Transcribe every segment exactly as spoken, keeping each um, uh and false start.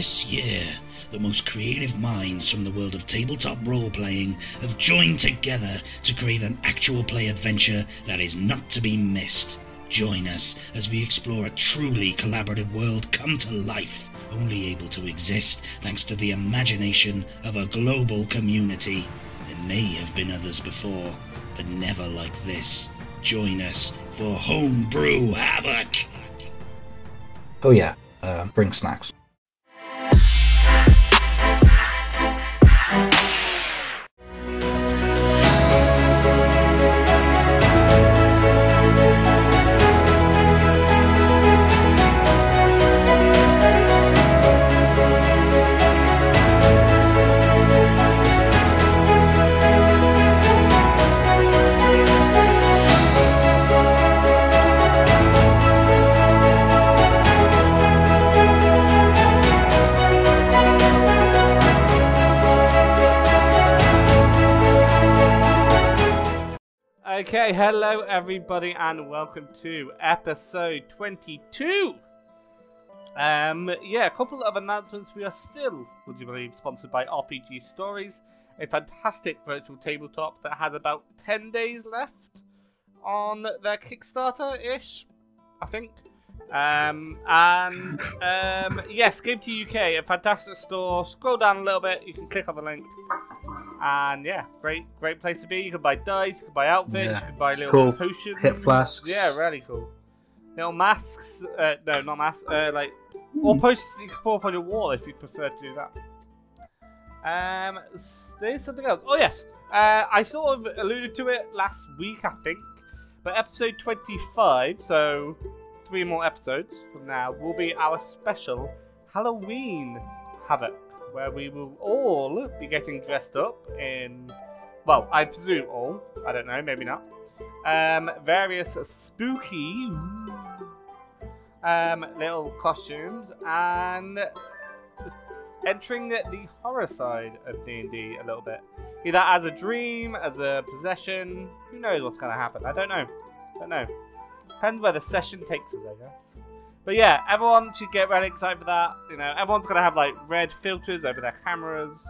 This year, the most creative minds from the world of tabletop role-playing have joined together to create an actual play adventure that is not to be missed. Join us as we explore a truly collaborative world come to life, only able to exist thanks to the imagination of a global community. There may have been others before, but never like this. Join us for Homebrew Havoc! Oh yeah, uh, bring snacks. Okay, hello everybody and welcome to episode twenty-two. Um, yeah, a couple of announcements. We are still, would you believe, sponsored by R P G Stories, a fantastic virtual tabletop that has about ten days left on their Kickstarter-ish, I think. Um, and um, yes, Game to U K, a fantastic store. Scroll down a little bit, you can click on the link. And yeah, great, great place to be. You can buy dice, you can buy outfits, yeah. You can buy little cool. potions, hit flasks. Yeah, really cool. Little masks. Uh, no, not masks. Uh, like or posts you can put up on your wall if you prefer to do that. Um, there's something else. Oh yes, uh, I sort of alluded to it last week, I think. But episode twenty-five, so three more episodes from now, will be our special Halloween Havoc, where we will all be getting dressed up in, well, I presume all, I don't know, maybe not, um, various spooky um, little costumes and entering the horror side of D and D a little bit. Either as a dream, as a possession, who knows what's going to happen, I don't know, I don't know. Depends where the session takes us, I guess. But yeah, everyone should get really excited for that. You know, everyone's gonna have like red filters over their cameras.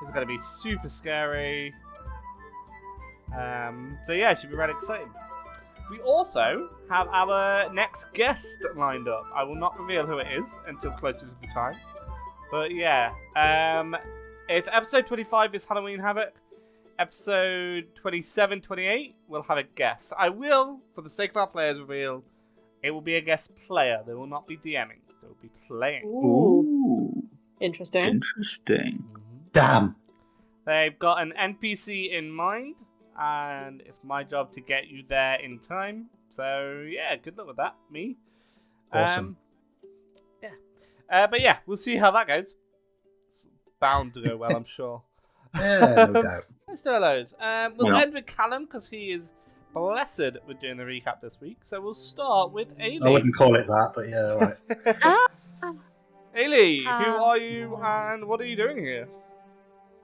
It's gonna be super scary. Um, so yeah, it should be really exciting. We also have our next guest lined up. I will not reveal who it is until closer to the time. But yeah, um, if episode twenty-five is Halloween Havoc, episode twenty-seven, twenty-eight, we'll have a guest. I will, for the sake of our players, reveal. It will be a guest player. They will not be DMing. They will be playing. Ooh. Interesting. Interesting. Damn. They've got an N P C in mind, and it's my job to get you there in time. So, yeah, good luck with that, me. Awesome. Um, yeah. Uh, but, yeah, we'll see how that goes. It's bound to go well, I'm sure. Yeah, no doubt. Let's do those. Um, we'll yeah. end with Callum, because he is blessed we're doing the recap this week, so we'll start with Ailey. I wouldn't call it that, but yeah, right. Ailey, um, who are you and what are you doing here?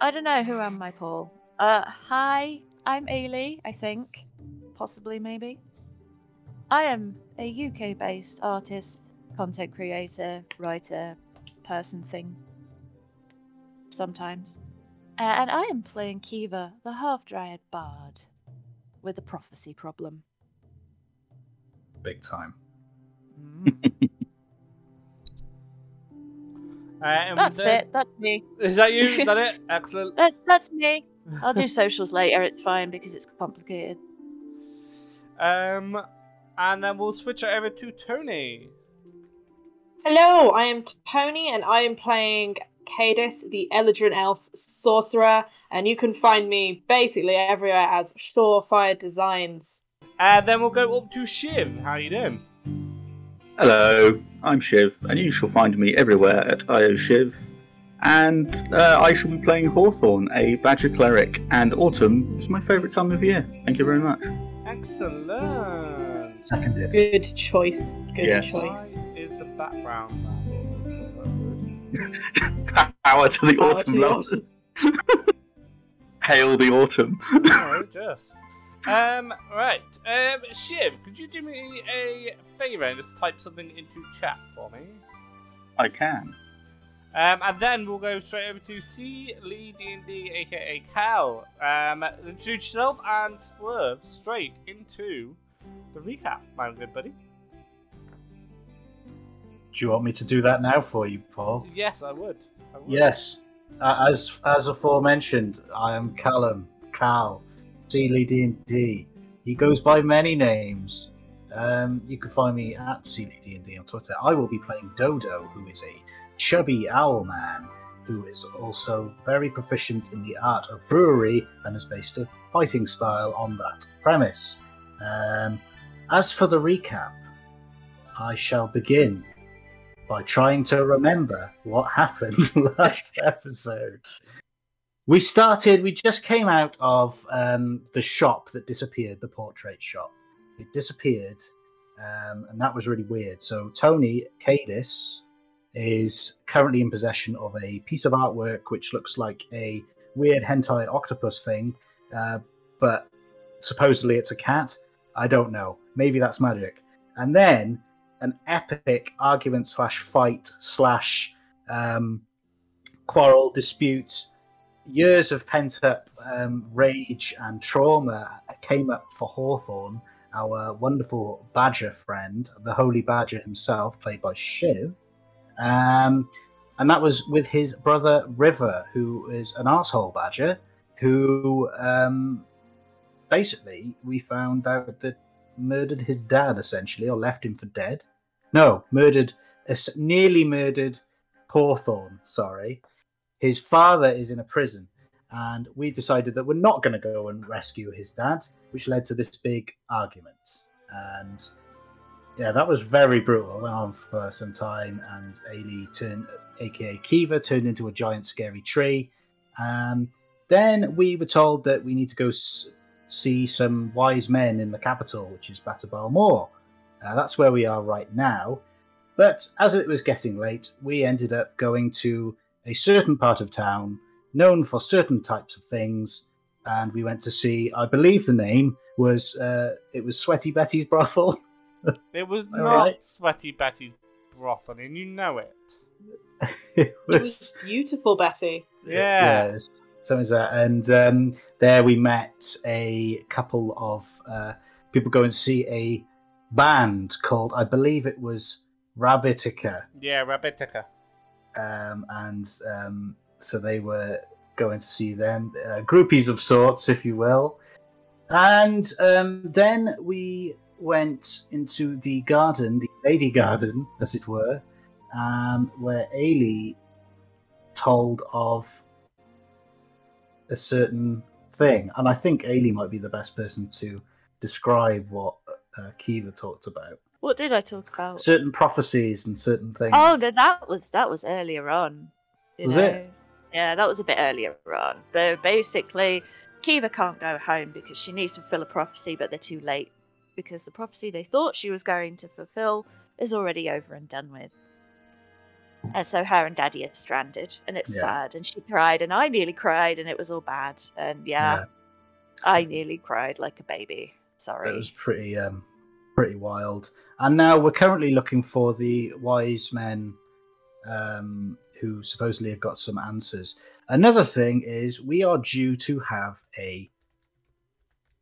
I don't know, who am I, Paul? Uh, hi, I'm Ailey, I think. Possibly, maybe. I am a U K-based artist, content creator, writer, person thing. Sometimes. Uh, and I am playing Keeva, the half-dryad bard. With a prophecy problem. Big time. Mm. uh, that's the... it, that's me. Is that you? Is that it? Excellent. that, that's me. I'll do socials later, it's fine because it's complicated. Um, and then we'll switch it over to Tony. Hello, I am Tony and I am playing Kaydis, the Eladrin elf sorcerer, and you can find me basically everywhere as Shawfire Designs. And then we'll go up to Shiv. How are you doing? Hello, I'm Shiv, and you shall find me everywhere at IOShiv. And uh, I shall be playing Hawthorne, a badger cleric, and autumn is my favourite time of year. Thank you very much. Excellent. Seconded. Good choice. Good yes. choice. Is the background man. Power to the Power autumn to blossoms. The autumn. Hail the autumn. Oh, just. Um, right. Um, Shiv, could you do me a favour and just type something into chat for me? I can. Um, and then we'll go straight over to Clee D and D, aka Cal. Um, introduce yourself and swerve straight into the recap, my good buddy. Do you want me to do that now for you, Paul? Yes, I would. I would. Yes. Uh, as as aforementioned, I am Callum, Cal, Clee D and D. He goes by many names. Um, you can find me at Clee D and D on Twitter. I will be playing Dodo, who is a chubby owl man who is also very proficient in the art of brewery and has based a fighting style on that premise. Um, as for the recap, I shall begin by trying to remember what happened last episode. We started, we just came out of um, the shop that disappeared, the portrait shop. It disappeared, um, and that was really weird. So Tony, Kaydis, is currently in possession of a piece of artwork which looks like a weird hentai octopus thing, uh, but supposedly it's a cat. I don't know. Maybe that's magic. And then an epic argument slash fight slash um, quarrel, dispute, years of pent-up um, rage and trauma came up for Hawthorne, our wonderful badger friend, the holy badger himself, played by Shiv. Um, and that was with his brother River, who is an arsehole badger, who um, basically we found out that murdered his dad, essentially, or left him for dead. No, murdered, nearly murdered Hawthorne, sorry. His father is in a prison, and we decided that we're not going to go and rescue his dad, which led to this big argument. And yeah, that was very brutal. It went on for some time, and Ailey, turned, aka Keeva, turned into a giant scary tree. Um, then we were told that we need to go s see some wise men in the capital, which is Bata Balmoor. Uh, that's where we are right now. But as it was getting late, we ended up going to a certain part of town, known for certain types of things, and we went to see, I believe the name was, uh, it was Sweaty Betty's Brothel. It was not right. Sweaty Betty's Brothel, and you know it. it, was... it was beautiful, Betty. Yeah. Yes, something like that. And um, there we met a couple of uh, people go and see a band called, I believe it was Rabbitica. Yeah, Rabbitica. Um, and um, so they were going to see them, uh, groupies of sorts, if you will. And um, then we went into the garden, the lady garden, as it were, um, where Ailey told of a certain thing. And I think Ailey might be the best person to describe what uh, Keeva talked about. What did I talk about? Certain prophecies and certain things. Oh, no, that was that was earlier on. Was know? it? Yeah, that was a bit earlier on. But basically, Keeva can't go home because she needs to fulfill a prophecy, but they're too late, because the prophecy they thought she was going to fulfill is already over and done with. And so her and Daddy are stranded, and it's yeah. sad, and she cried, and I nearly cried, and it was all bad. And yeah, yeah. I nearly cried like a baby. Sorry. It was pretty, um, pretty wild. And now we're currently looking for the wise men um, who supposedly have got some answers. Another thing is we are due to have a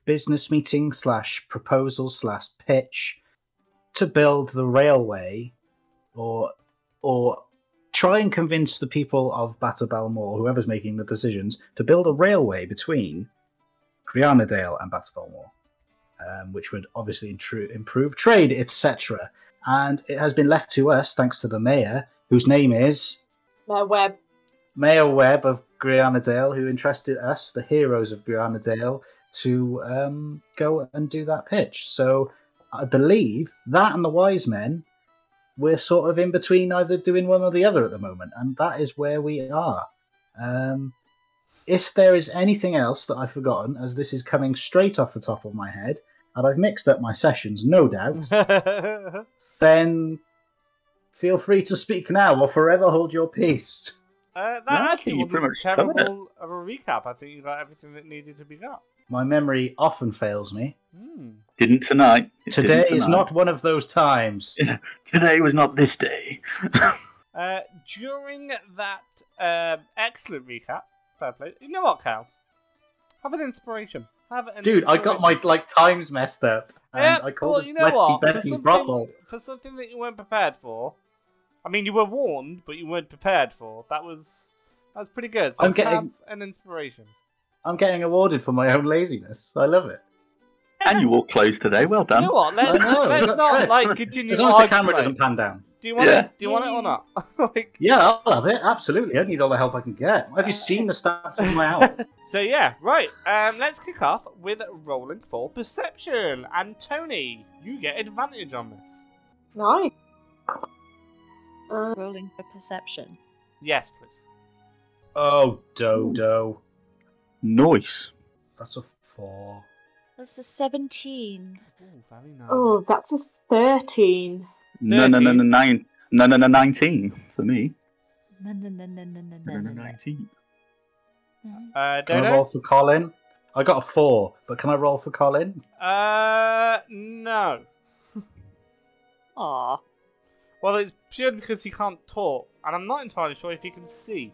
business meeting slash proposal slash pitch to build the railway, or or try and convince the people of Bata Balmoor, whoever's making the decisions, to build a railway between Grianadale and Bata Balmoor, um, which would obviously improve trade, et cetera. And it has been left to us, thanks to the mayor, whose name is Mayor Webb. Mayor Webb of Grianadale, who entrusted us, the heroes of Grianadale, to um, go and do that pitch. So I believe that and the wise men, we're sort of in between either doing one or the other at the moment, and that is where we are. Um, if there is anything else that I've forgotten, as this is coming straight off the top of my head, and I've mixed up my sessions, no doubt, then feel free to speak now or forever hold your peace. Uh, that no, actually was a terrible of a recap. I think you got everything that needed to be got. My memory often fails me. Mm. Didn't tonight. It Today didn't tonight. is not one of those times. Today was not this day. Uh, during that uh, excellent recap, fair play. You know what, Cal? Have an inspiration. Have an Dude, inspiration. I got my like times messed up, and yeah, I called well, a sweaty Betty's brothel for something that you weren't prepared for. I mean, you were warned, but you weren't prepared for. That was that was pretty good. So I'm getting have an inspiration. I'm getting awarded for my own laziness. I love it. And you walk close today. Well done. You know what? Let's, know. let's not like continue. As long as the camera right. doesn't pan down. Do you want yeah. it? Do you want it or not? like, yeah, I'll have it. Absolutely. I need all the help I can get. Have you seen the stats in my house? So yeah, right. Um, let's kick off with rolling for perception. And Tony, you get advantage on this. Nice. Uh, rolling for perception. Yes, please. Oh, Dodo. Nice. That's a four. That's a seventeen. Oh, very nice. Oh, that's a thirteen. No, no, no, no, nine. No, no, no, nineteen for me. No, no, no, no, no, no, no, no, nineteen. Uh, Dodo? Can I roll for Colin? I got a four, but can I roll for Colin? Uh, no. Aw. Well, it's purely because he can't talk, and I'm not entirely sure if he can see.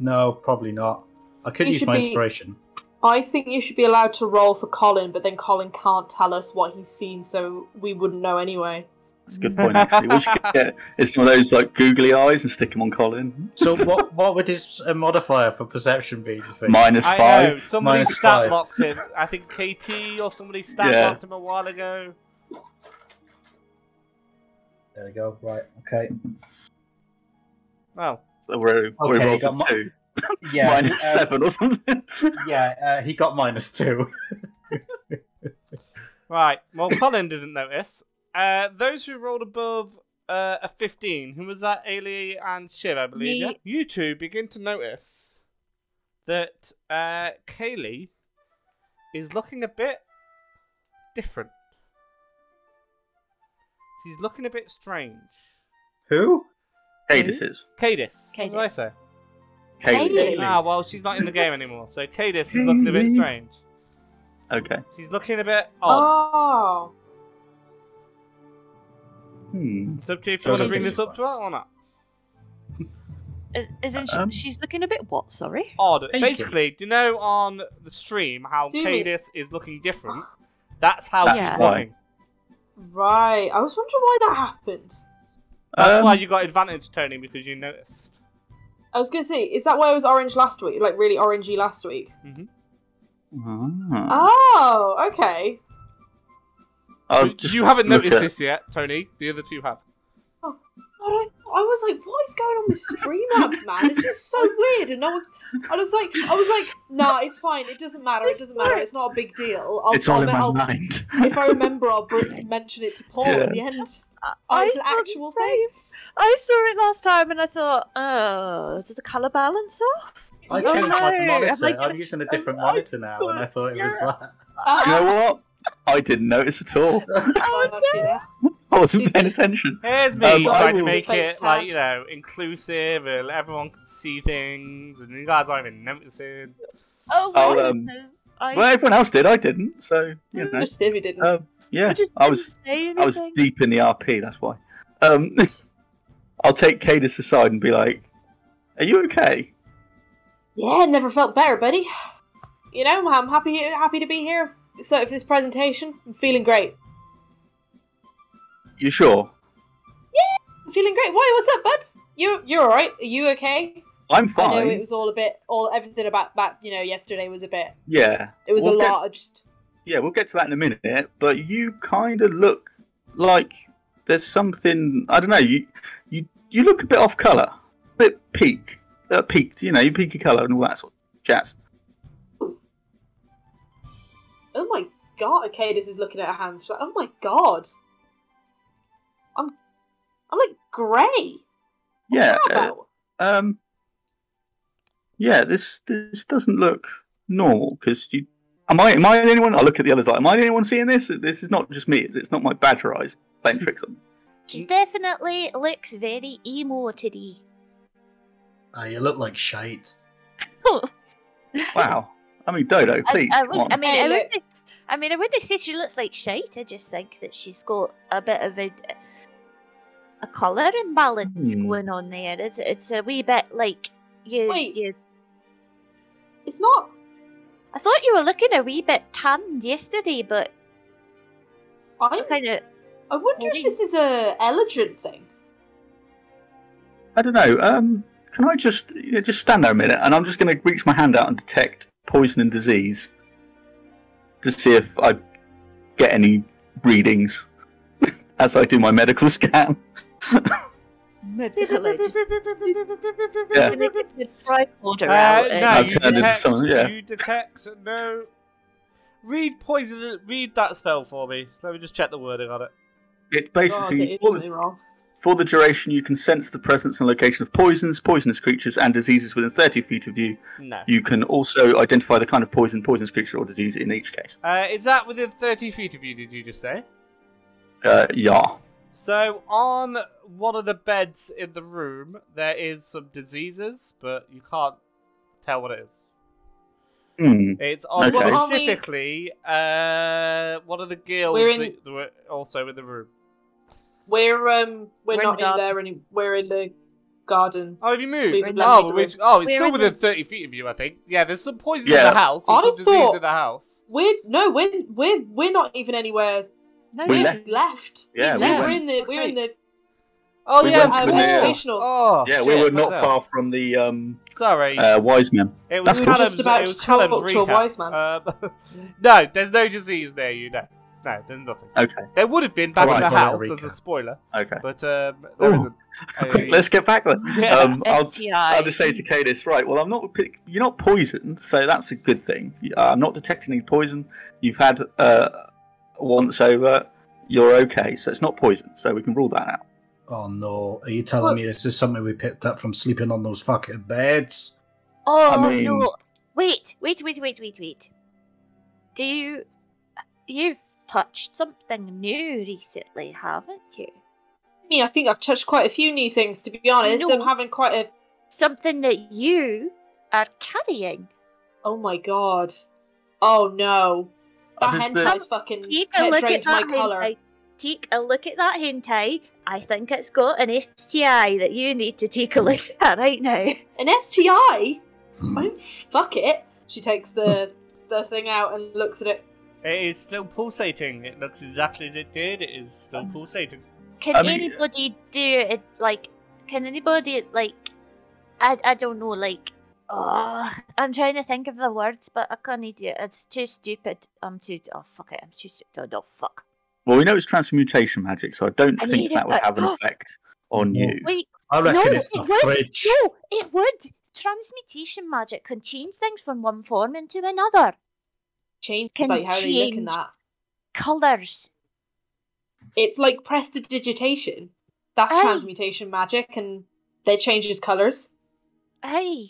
No, probably not. I could use my inspiration. I think you should be allowed to roll for Colin, but then Colin can't tell us what he's seen, so we wouldn't know anyway. That's a good point, actually. We should get some of those like googly eyes and stick them on Colin. So what what would his uh, modifier for perception be, do you think? Minus five. I know. Somebody Minus stat locked him. I think K T or somebody stat yeah. locked him a while ago. There we go. Right, okay. Well. So we're, okay, we're rolls at two. Yeah, minus uh, seven or something. Yeah, uh, he got minus two. Right. Well, Colin didn't notice. Uh, those who rolled above uh, a fifteen, who was that? Ailey and Shiv, I believe. Yeah? You two begin to notice that uh, Kaylee is looking a bit different. She's looking a bit strange. Who? Kaydis is. Kaydis. What did I say? Kaydis. Ah, well, she's not in the game anymore, so Kaydis is looking a bit strange. Okay. She's looking a bit odd. Oh. Hmm. It's up to you if you want to bring this up to her or not. Isn't she? Um, she's looking a bit what? Sorry. Odd. Bacon. Basically, do you know on the stream how Kaydis is looking different? That's how That's she's why. looking. Right. I was wondering why that happened. That's um, why you got advantage, Tony, because you noticed. I was going to say, is that why I was orange last week? Like, really orangey last week? Mm-hmm. Oh. oh, okay. I'll you, you haven't noticed at... this yet, Tony. The other two have. Oh, I, I was like, what is going on with Streamlabs, man? It's just so weird. And no one's... I was like, I was like, nah, it's fine. It doesn't matter. It doesn't matter. It's not a big deal. I'll, it's I'll, all in my I'll, mind. If I remember, I'll mention it to Paul yeah. at the end. Oh, it's an actual thing. I saw it last time and I thought, oh, did the colour balance off? I changed oh, no. my monitor. Like, I'm using a different I, monitor now I, and I thought it yeah. was that. Uh, you know what? I didn't notice at all. I wasn't paying attention. Here's me um, trying to make it, tab. like, you know, inclusive and everyone can see things and you guys aren't even noticing. Oh, well, um, I... well, everyone else did. I didn't, so, you know. Just Davey didn't. Um, yeah, I, just I, was, I was deep in the R P, that's why. Um, I'll take Kaydis aside and be like, are you okay? Yeah, never felt better, buddy. You know, I'm happy happy to be here. So for this presentation, I'm feeling great. You sure? Yeah, I'm feeling great. Why, what's up, bud? You, you're alright? Are you okay? I'm fine. I know it was all a bit, all everything about, about you know, yesterday was a bit... Yeah. It was we'll a lot. To, just... Yeah, we'll get to that in a minute, but you kind of look like... There's something I don't know. You, you, you look a bit off colour, a bit peak, uh, peaked. You know, you peak your colour and all that sort of jazz. Oh my god! Okay, this is looking at her hands. She's like, oh my god, I'm, I'm like grey. What's yeah. That about? Uh, um. Yeah, this this doesn't look normal because you. Am I? Am I the only one? I look at the others like, am I the only one seeing this? This is not just me. It's not my badger eyes. Playing tricks on. She definitely looks very emo today. Oh, you look like shite. Wow. I mean, Dodo, please. I, I, come would, on. I mean, I wouldn't. I mean, I wouldn't say she looks like shite. I just think that she's got a bit of a. a colour imbalance mm. going on there. It's it's a wee bit like you. Wait. You... It's not. I thought you were looking a wee bit tanned yesterday, but I kind of. I wonder if this is a Eladrin thing. I don't know. Um, can I just you know, just stand there a minute, and I'm just going to reach my hand out and detect poison and disease to see if I get any readings as I do my medical scan. Medical. Yeah. Uh, no, you detect, someone, yeah. you detect no. Read poison. Read that spell for me. Let me just check the wording on it. It basically, oh, okay, for, the, for the duration, you can sense the presence and location of poisons, poisonous creatures, and diseases within thirty feet of you. No. You can also identify the kind of poison, poisonous creature, or disease in each case. Uh, is that within thirty feet of you, did you just say? Uh, yeah. So, on one of the beds in the room, there is some diseases, but you can't tell what it is. Mm. It's on okay. specifically uh, one of the guilds in... that were also in the room. We're um we're, we're not in, the in there any we're in the garden. Oh, have you moved? We've oh, oh it's we're still within the... thirty feet of you, I think. Yeah, there's some poison yeah. in the house. There's I some disease in the house. We're no, we're we're we're not even anywhere. No, we left. left. Yeah, we left. We're in the we're in the. Oh we yeah, uh, the educational. Oh, yeah, shit, we were not far from the um. Sorry. Uh, wise man. It was Callum's, just about it was Callum's recap. Wise man. Um, no, there's no disease there, you know. No, there's nothing. Okay. There would have been back right, in the house Eureka. as a spoiler. Okay. But um, there isn't. I... Let's get back then. Yeah. Um, I'll, I'll just say to Kaydis, right? Well, I'm not. You're not poisoned, so that's a good thing. I'm not detecting any poison. You've had uh, once over. You're okay, so it's not poison. So we can rule that out. Oh no! Are you telling what? me this is something we picked up from sleeping on those fucking beds? Oh I mean... no! Wait! Wait! Wait! Wait! Wait! Wait! Do you? You've touched something new recently, haven't you? I mean, I think I've touched quite a few new things, to be honest. No, I'm having quite a... Something that you are carrying. Oh my god. Oh no. That hentai's fucking... Take a look at that hentai. Take a look at that hentai. I think it's got an S T I that you need to take a look at right now. An S T I? Oh, fuck it. She takes the, the thing out and looks at it. It is still pulsating. It looks exactly as it did. It is still um, pulsating. Can I mean, anybody do it? Like, can anybody like? I I don't know. Like, oh, I'm trying to think of the words, but I can't do it. It's too stupid. I'm too. Oh fuck it. I'm too stupid. Oh fuck. Well, we know it's transmutation magic, so I don't I think that it, would have an effect on you. Wait, I reckon no, it's the it fridge. No, it would. Transmutation magic can change things from one form into another. Change can like how change they look in that. Colours. It's like prestidigitation. That's Aye. transmutation magic, and they change his colours. Aye.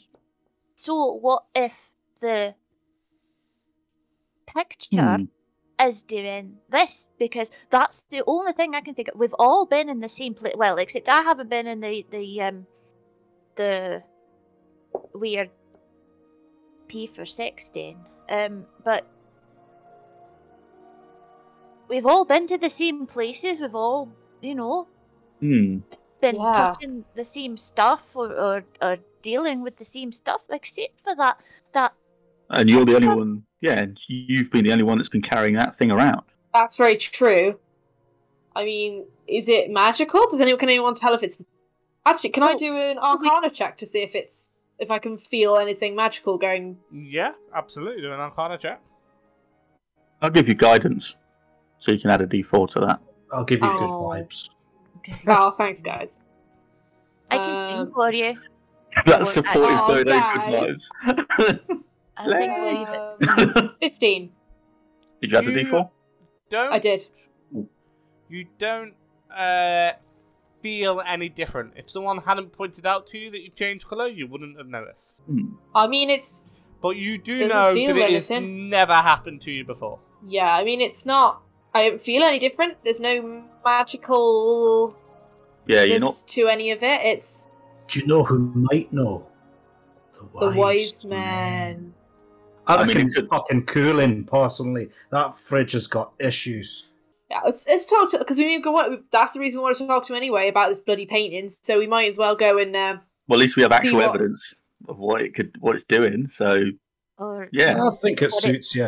So what if the picture hmm. is doing this? Because that's the only thing I can think of. We've all been in the same place. Well, except I haven't been in the the um the weird P for sex den. Um, but. We've all been to the same places. We've all, you know, mm. been yeah. talking the same stuff or, or or dealing with the same stuff, except for that that. And you're the only one. Yeah, you've been the only one that's been carrying that thing around. That's very true. I mean, is it magical? Does anyone can anyone tell if it's actually? Can well, I do an Arcana we... check to see if it's if I can feel anything magical going? Yeah, absolutely. Do an Arcana check. I'll give you guidance. So you can add a D four to that. I'll give you oh. good vibes. Oh, thanks, guys. I can um, sing for you. That's supportive, oh, Dodo. Guys. Good vibes. Slay. Um, Fifteen. Did you, you add the D four? Don't. I did. You don't uh, feel any different. If someone hadn't pointed out to you that you changed colour, you wouldn't have noticed. Hmm. I mean, it's. But you do know that it has never happened to you before. Yeah, I mean, it's not. I don't feel any different. There's no magical yeah, you're not... to any of it. It's. Do you know who might know? The wise, the wise man. man. I, I mean, mean, it's fucking cooling, personally. That fridge has got issues. yeah, let's, let's talk to, because we go. That's the reason we want to talk to him anyway about this bloody painting. So we might as well go and. Um, well, at least we have actual what... evidence of what it could, what it's doing. So, or, yeah, I think it suits you.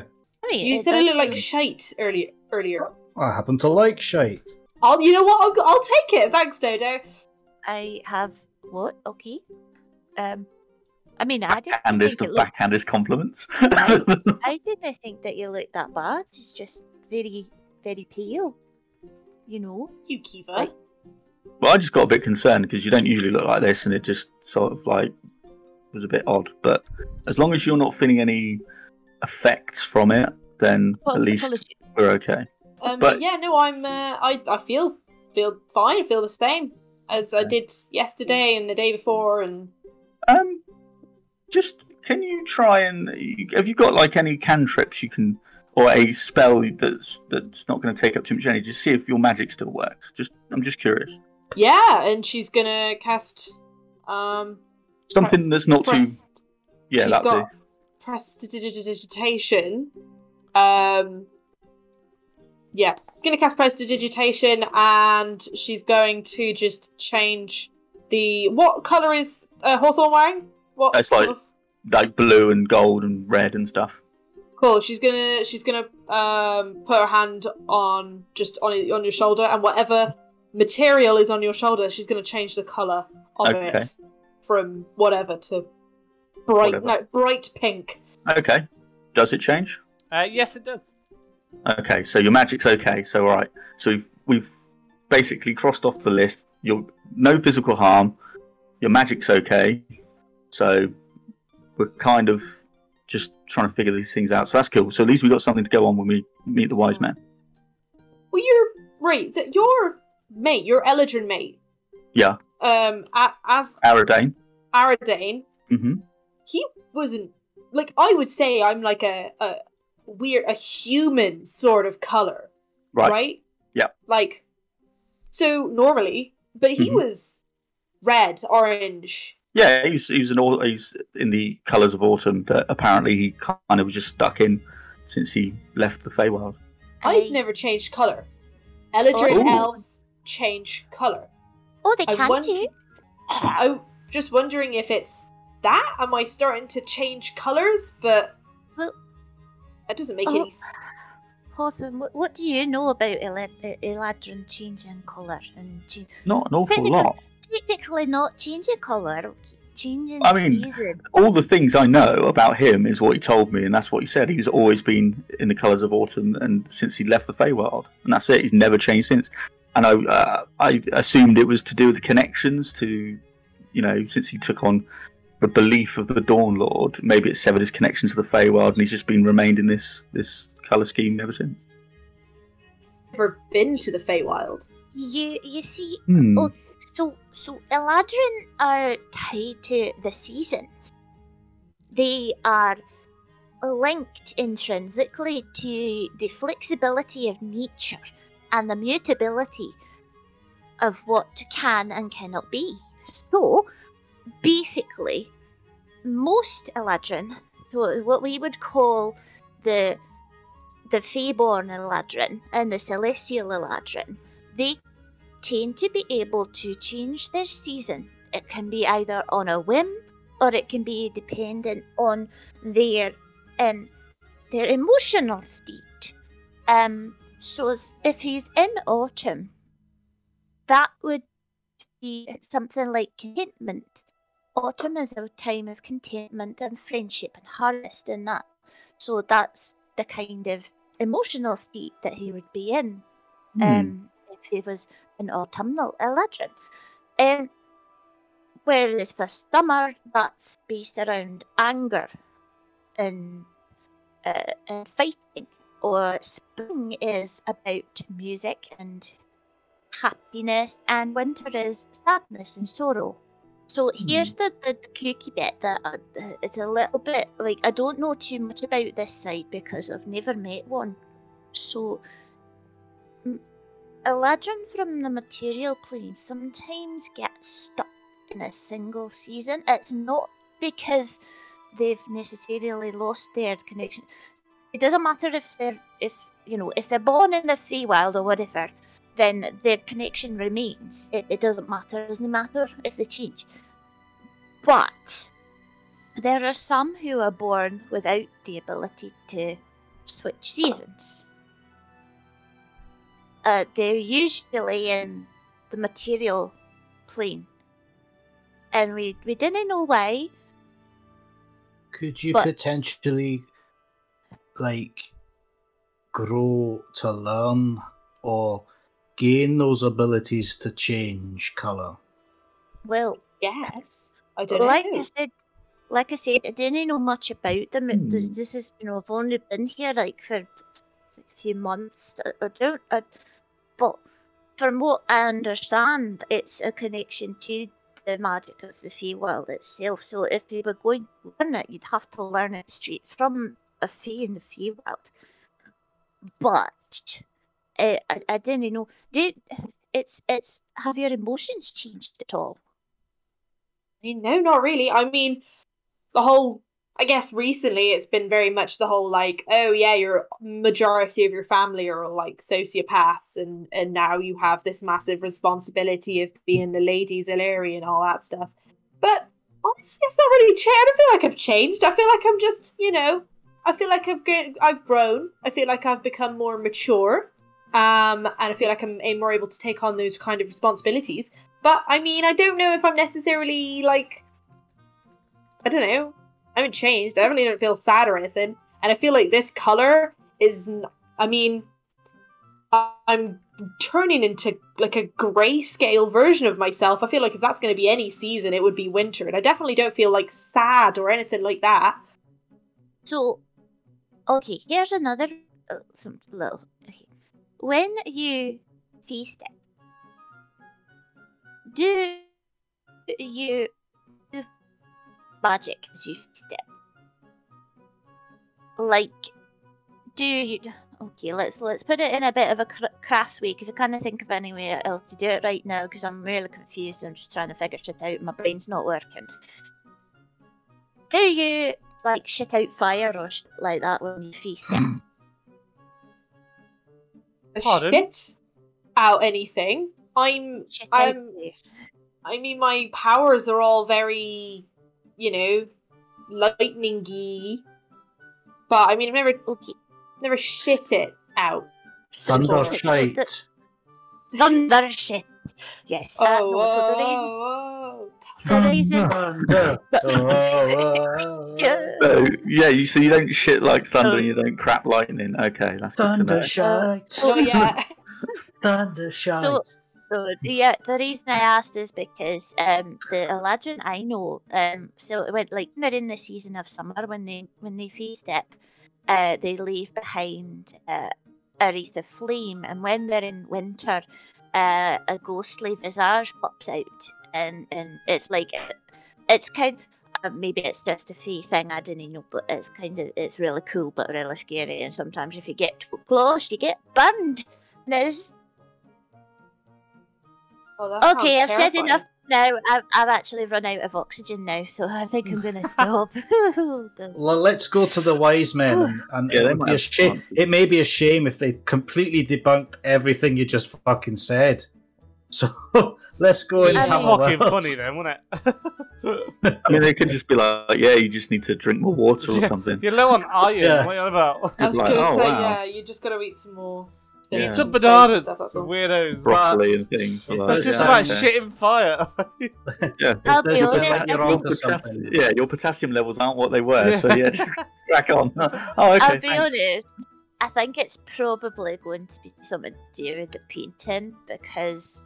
Yeah. You said it looked like shite earlier. Earlier, I happen to like shite. I'll, you know what? I'll, I'll take it. Thanks, Dodo. I have what? Okay. Um, I mean, I didn't and think it looked... backhanded compliments. I, I didn't think that you looked that bad. It's just very, very pale. You know, you Keeva. Like... Well, I just got a bit concerned because you don't usually look like this, and it just sort of like was a bit odd. But as long as you're not feeling any effects from it, then well, at least apologies. We're okay. Um, but yeah, no, I'm. Uh, I I feel feel fine. I feel the same as I did yesterday and the day before, and um. Just, can you try and... Have you got, like, any cantrips you can... Or a spell that's that's not going to take up too much energy? Just see if your magic still works. Just, I'm just curious. Yeah, and she's going to cast... Um, Something that's not too... Yeah, that'd be... Prestidigitation. Um, yeah, going to cast Prestidigitation, and she's going to just change the... What colour is uh, Hawthorne wearing? What it's like, like blue and gold and red and stuff. Cool. She's gonna she's gonna um, put her hand on just on on your shoulder, and whatever material is on your shoulder, she's gonna change the colour of okay. it from whatever to bright whatever. no bright pink. Okay. Does it change? Uh, yes, it does. Okay, so your magic's okay. So all right. So we've, we've basically crossed off the list. Your no physical harm. Your magic's okay. So we're kind of just trying to figure these things out. So that's cool. So at least we got something to go on when we meet the wise man. Well, you're right. That your mate, your Eladrin mate. Yeah. Um, as Aradane. Aradane. Mm-hmm. He wasn't like I would say. I'm like a a weird, a human sort of color. Right. Right. Yeah. Like so normally, but he mm-hmm. was red, orange. Yeah, he's he's an all he's in the colours of autumn, but apparently he kind of was just stuck in since he left the Feywild. I've never changed colour. Eladrin elves change colour. Oh, they I can wonder, too. I'm just wondering if it's that. Am I starting to change colours? But well, that doesn't make oh, any sense. Hawthorne, what, what do you know about Elad- Eladrin changing colour and change? Not an awful lot. Technically not changing colour, changing I mean, season. All the things I know about him is what he told me, and that's what he said. He's always been in the colours of autumn, and since he left the Feywild, and that's it. He's never changed since. And I, uh, I assumed it was to do with the connections to, you know, since he took on the belief of the Dawn Lord, maybe it severed his connection to the Feywild, and he's just been remained in this this colour scheme ever since. Never been to the Feywild. You you see, hmm. oh, so. So Eladrin are tied to the season. They are linked intrinsically to the flexibility of nature and the mutability of what can and cannot be. So basically, most Eladrin, what we would call the the Feyborn Eladrin and the Celestial Eladrin, they tend to be able to change their season. It can be either on a whim, or it can be dependent on their um their emotional state. Um, so if he's in autumn, that would be something like contentment. Autumn is a time of contentment and friendship and harvest and that. So that's the kind of emotional state that he would be in. Mm. Um, if he was an autumnal Eladrin. Um, whereas for summer, that's based around anger and, uh, and fighting. Or spring is about music and happiness, and winter is sadness and sorrow. So mm. here's the, the, the kooky bit that uh, it's a little bit like I don't know too much about this side because I've never met one. So Eladrin from the Material Plane sometimes gets stuck in a single season. It's not because they've necessarily lost their connection. It doesn't matter if they're if you know, if they're born in the Feywild or whatever, then their connection remains. It, it doesn't matter. It doesn't matter if they change. But there are some who are born without the ability to switch seasons. Uh, they're usually in the material plane. And we, we didn't know why. Could you but... potentially, like, grow to learn or gain those abilities to change colour? Well, yes. I don't like know. I said, like I said, I didn't know much about them. Hmm. This is, you know, I've only been here, like, for a few months. I don't... I, but from what I understand, it's a connection to the magic of the Feywild itself. So if you were going to learn it, you'd have to learn it straight from a Fey in the Feywild. But... I, I, I didn't know. Did it's it's have your emotions changed at all? I mean, no, not really. I mean, the whole, I guess recently it's been very much the whole like, oh yeah, your majority of your family are like sociopaths, and and now you have this massive responsibility of being the Lady Zilleri and all that stuff. But honestly, it's not really changed. I don't feel like I've changed. I feel like I'm just, you know, I feel like I've good, I've grown. I feel like I've become more mature. Um, and I feel like I'm more able to take on those kind of responsibilities. But, I mean, I don't know if I'm necessarily, like... I don't know. I haven't changed. I definitely don't feel sad or anything. And I feel like this colour is... I mean... I'm turning into, like, a grayscale version of myself. I feel like if that's going to be any season, it would be winter. And I definitely don't feel, like, sad or anything like that. So, okay, here's another uh, some little... When you feast it, do you do magic as you feast it? Like, do you... Okay, let's let's put it in a bit of a cr crass way, because I can't think of any way else to do it right now, because I'm really confused and I'm just trying to figure shit out and my brain's not working. Do you, like, shit out fire or shit like that when you feast it? Pardon? Shit out anything. I'm, shit I'm, I mean, my powers are all very, you know, lightning-y. But I mean, I've never, okay. never shit it out. Thunder shit. Thunder shit. Yes. Oh, that oh, was oh, the reason. Oh, oh. So, yeah, you so you don't shit like thunder, and you don't crap lightning. Okay, that's thunder good to know. Shite. Oh yeah, thunder shite. So, so yeah, the reason I asked is because um, the Eladrin I know, um, so it went like they're in the season of summer when they when they feast it, uh, they leave behind uh, a wreath of flame, and when they're in winter, uh, a ghostly visage pops out, and and it's like it's kind. Maybe it's just a fey thing, I don't know, but it's kind of, it's really cool but really scary, and sometimes if you get too close you get burned. It's... Oh, okay, I've terrifying. Said enough now. I've, I've actually run out of oxygen now, so I think I'm going to stop. Well, let's go to the wise men, and, and yeah, it, may shame, it may be a shame if they completely debunked everything you just fucking said. So... Let's go in. It's fucking funny then, wasn't it? I mean, they could just be like, "Yeah, you just need to drink more water or yeah, something." You're low on iron. Yeah. What are you on about? I was like, gonna oh, say, wow. yeah, you just gotta eat some more. Yeah. Eat some bananas, some weirdos, broccoli and things. Like, that's just yeah, about yeah. shitting fire. yeah, I'll be honest. Potassium, yeah, your potassium levels aren't what they were, yeah. so yeah, just crack on. Oh, okay. I'll be thanks. honest. I think it's probably going to be something to do with the painting, because.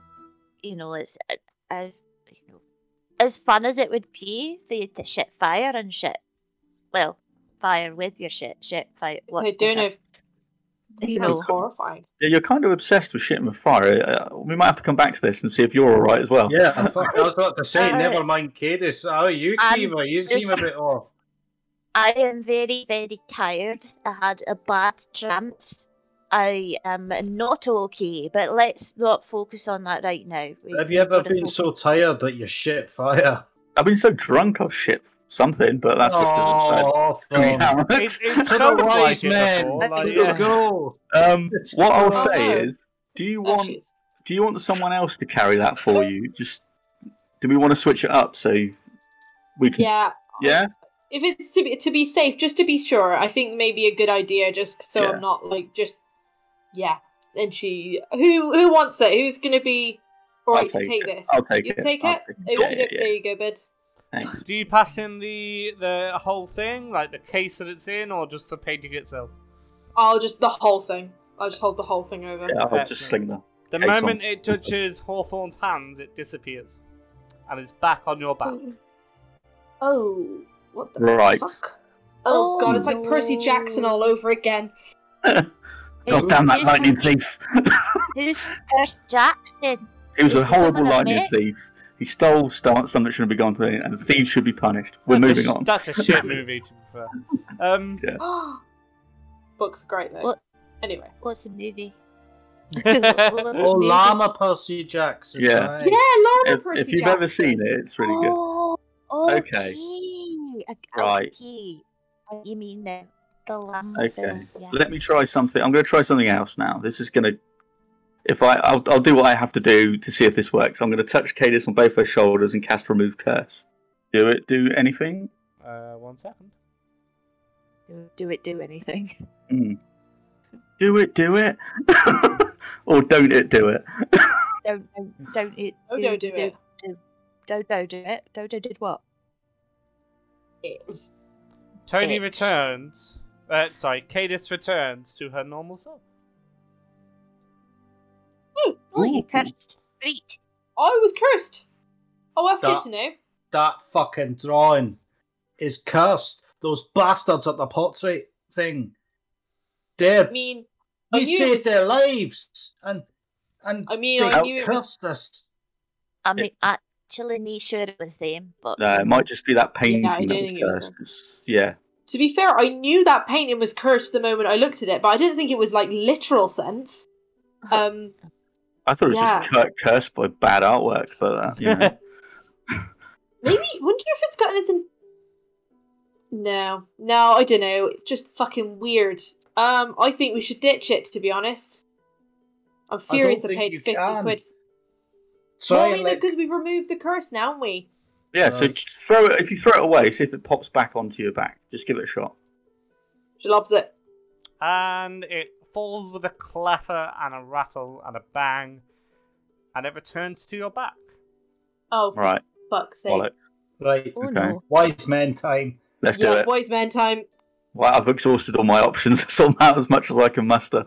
You know, it's uh, uh, you know, as fun as it would be for you to shit fire and shit. Well, fire with your shit, shit fire. What, so doing it, you know, horrifying. Yeah, you're kind of obsessed with shitting with fire. Uh, we might have to come back to this and see if you're all right as well. Yeah, I, thought, I was about to say. Uh, never mind, Kaydis. Oh, you, Keeva, you seem a bit off. I am very, very tired. I had a bad tramps. I am not okay, but let's not focus on that right now. We, Have you ever been focus. so tired that you shit fire? I've been so drunk I've shit something, but that's just oh, going to it's, it's so the wise men. Let's go. Um, what I'll say is, do you want do you want someone else to carry that for you? Just do we want to switch it up so we can? Yeah. Yeah. If it's to be to be safe, just to be sure, I think maybe a good idea. Just so yeah. I'm not like just yeah. And she, who who wants it? Who's going to be all right to take this? I'll take it. You take it. There you go, bud. Thanks. Do you pass in the the whole thing, like the case that it's in, or just the painting itself? I'll just the whole thing. I'll just hold the whole thing over. Yeah, I'll just sling them. The moment it touches Hawthorne's hands, it disappears, and it's back on your back. Oh, what the right. fuck? Oh, oh god, it's like Percy Jackson all over again. God damn that lightning thief! Who's Percy Jackson? He was a horrible lightning thief. He stole something that shouldn't be gone to, and thieves should be punished. We're that's moving a, on. That's a shit movie, to be fair. Um, yeah. Book's great, though. What, anyway. What's a movie? Oh, Llama Percy Jackson. Yeah, right. yeah Llama Percy Jackson. If you've Jackson. ever seen it, it's really good. Oh, okay. okay. I, right. Okay. You mean the, the Llama Okay. Film, yeah. Let me try something. I'm going to try something else now. This is going to... If I, I'll, I'll do what I have to do to see if this works. I'm going to touch Kaydis on both her shoulders and cast Remove Curse. Do it, do anything? Uh, one second. Do, do it, do anything. Mm. Do it, do it. Or don't it, do it. don't, don't, don't it. Do, Dodo, do, do it. Do, do, Dodo, do it. Dodo did what? It. Tony it. returns. Uh, sorry, Kaydis returns to her normal self. Oh, you cursed. Great. Oh, I was cursed. Oh, that's that, good to know. That fucking drawing is cursed. Those bastards at the portrait thing. They're, I mean, we saved was... their lives. And, and I mean, they I knew cursed was... us. I mean, actually, not sure it was them. But... No, it might just be that painting yeah, that was cursed. Was yeah. To be fair, I knew that painting was cursed the moment I looked at it, but I didn't think it was like literal sense. Um... I thought it was yeah. just cur cursed by bad artwork, but uh, you know. Maybe, wonder if it's got anything. No, no, I don't know. It's just fucking weird. Um, I think we should ditch it. To be honest, I'm furious. I, I paid fifty can. quid. Sorry, well, I mean, because we've removed the curse now, haven't we? Yeah. Right. So just throw it. If you throw it away, see if it pops back onto your back. Just give it a shot. She lobs it, and it. falls with a clatter and a rattle and a bang, and it returns to your back. Oh, right. Fuck's sake. Wallet. Right. Oh, okay. No. Wise man time. Let's yeah, do it. Wise man time. Well, I've exhausted all my options, so now as much as I can muster.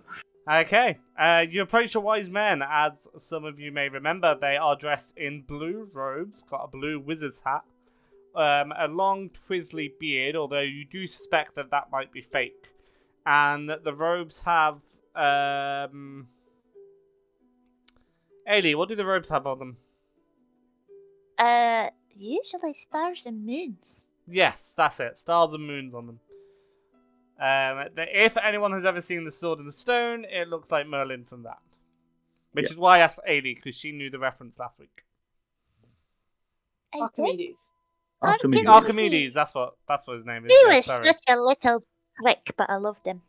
Okay. Uh, you approach the wise men. As some of you may remember, they are dressed in blue robes, got a blue wizard's hat, um, a long twizzly beard, although you do suspect that that might be fake. And the robes have... Um... Ailey, what do the robes have on them? Uh, usually stars and moons. Yes, that's it. Stars and moons on them. Um, if anyone has ever seen The Sword in the Stone, it looks like Merlin from that. Which yeah. is why I asked Ailey, because she knew the reference last week. Archimedes. Archimedes. Archimedes, that's what, that's what his name is. He was yeah, such a little... Rick, but I loved him.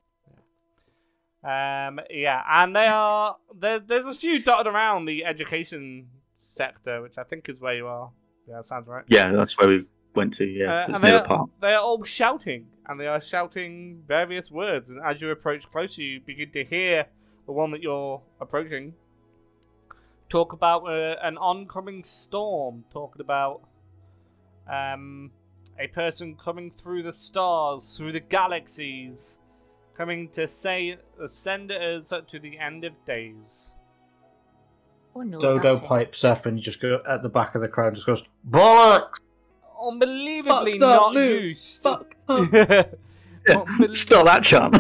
Um, yeah, and they are there, there's a few dotted around the education sector, which I think is where you are. Yeah, that sounds right. Yeah, that's where we went to. Yeah, uh, and they are, they are all shouting, and they are shouting various words. And as you approach closer, you begin to hear the one that you're approaching talk about uh, an oncoming storm, talking about um. a person coming through the stars, through the galaxies, coming to say, send us to the end of days. Oh, no, Dodo pipes it. up and you just go at the back of the crowd and just goes, bollocks! Unbelievably not used. Fuck that. Unbelievably... Stole that chant.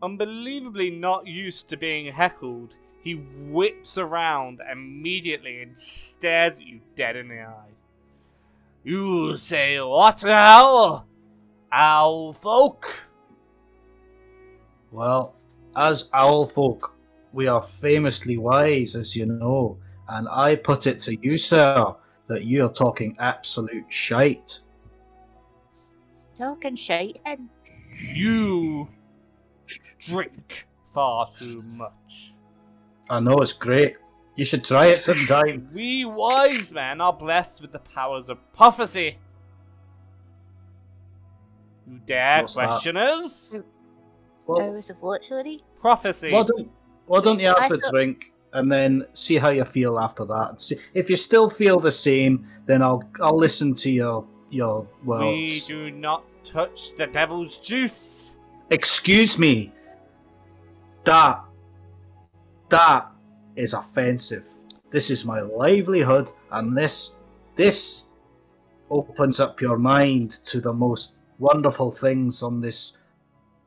Unbelievably not used to being heckled, he whips around immediately and stares at you dead in the eye. You say what now, owl folk? Well, as owl folk, we are famously wise, as you know, and I put it to you, sir, that you are talking absolute shite. talking shite in. You drink far too much. I know, it's great. You should try it sometime. We wise men are blessed with the powers of prophecy. You dare What's question that? us? Powers of what, sorry? Prophecy. Why don't, why don't you have I a thought... drink and then see how you feel after that? See, if you still feel the same, then I'll I'll listen to your your words. We do not touch the devil's juice. Excuse me. That that is offensive. This is my livelihood, and this this opens up your mind to the most wonderful things on this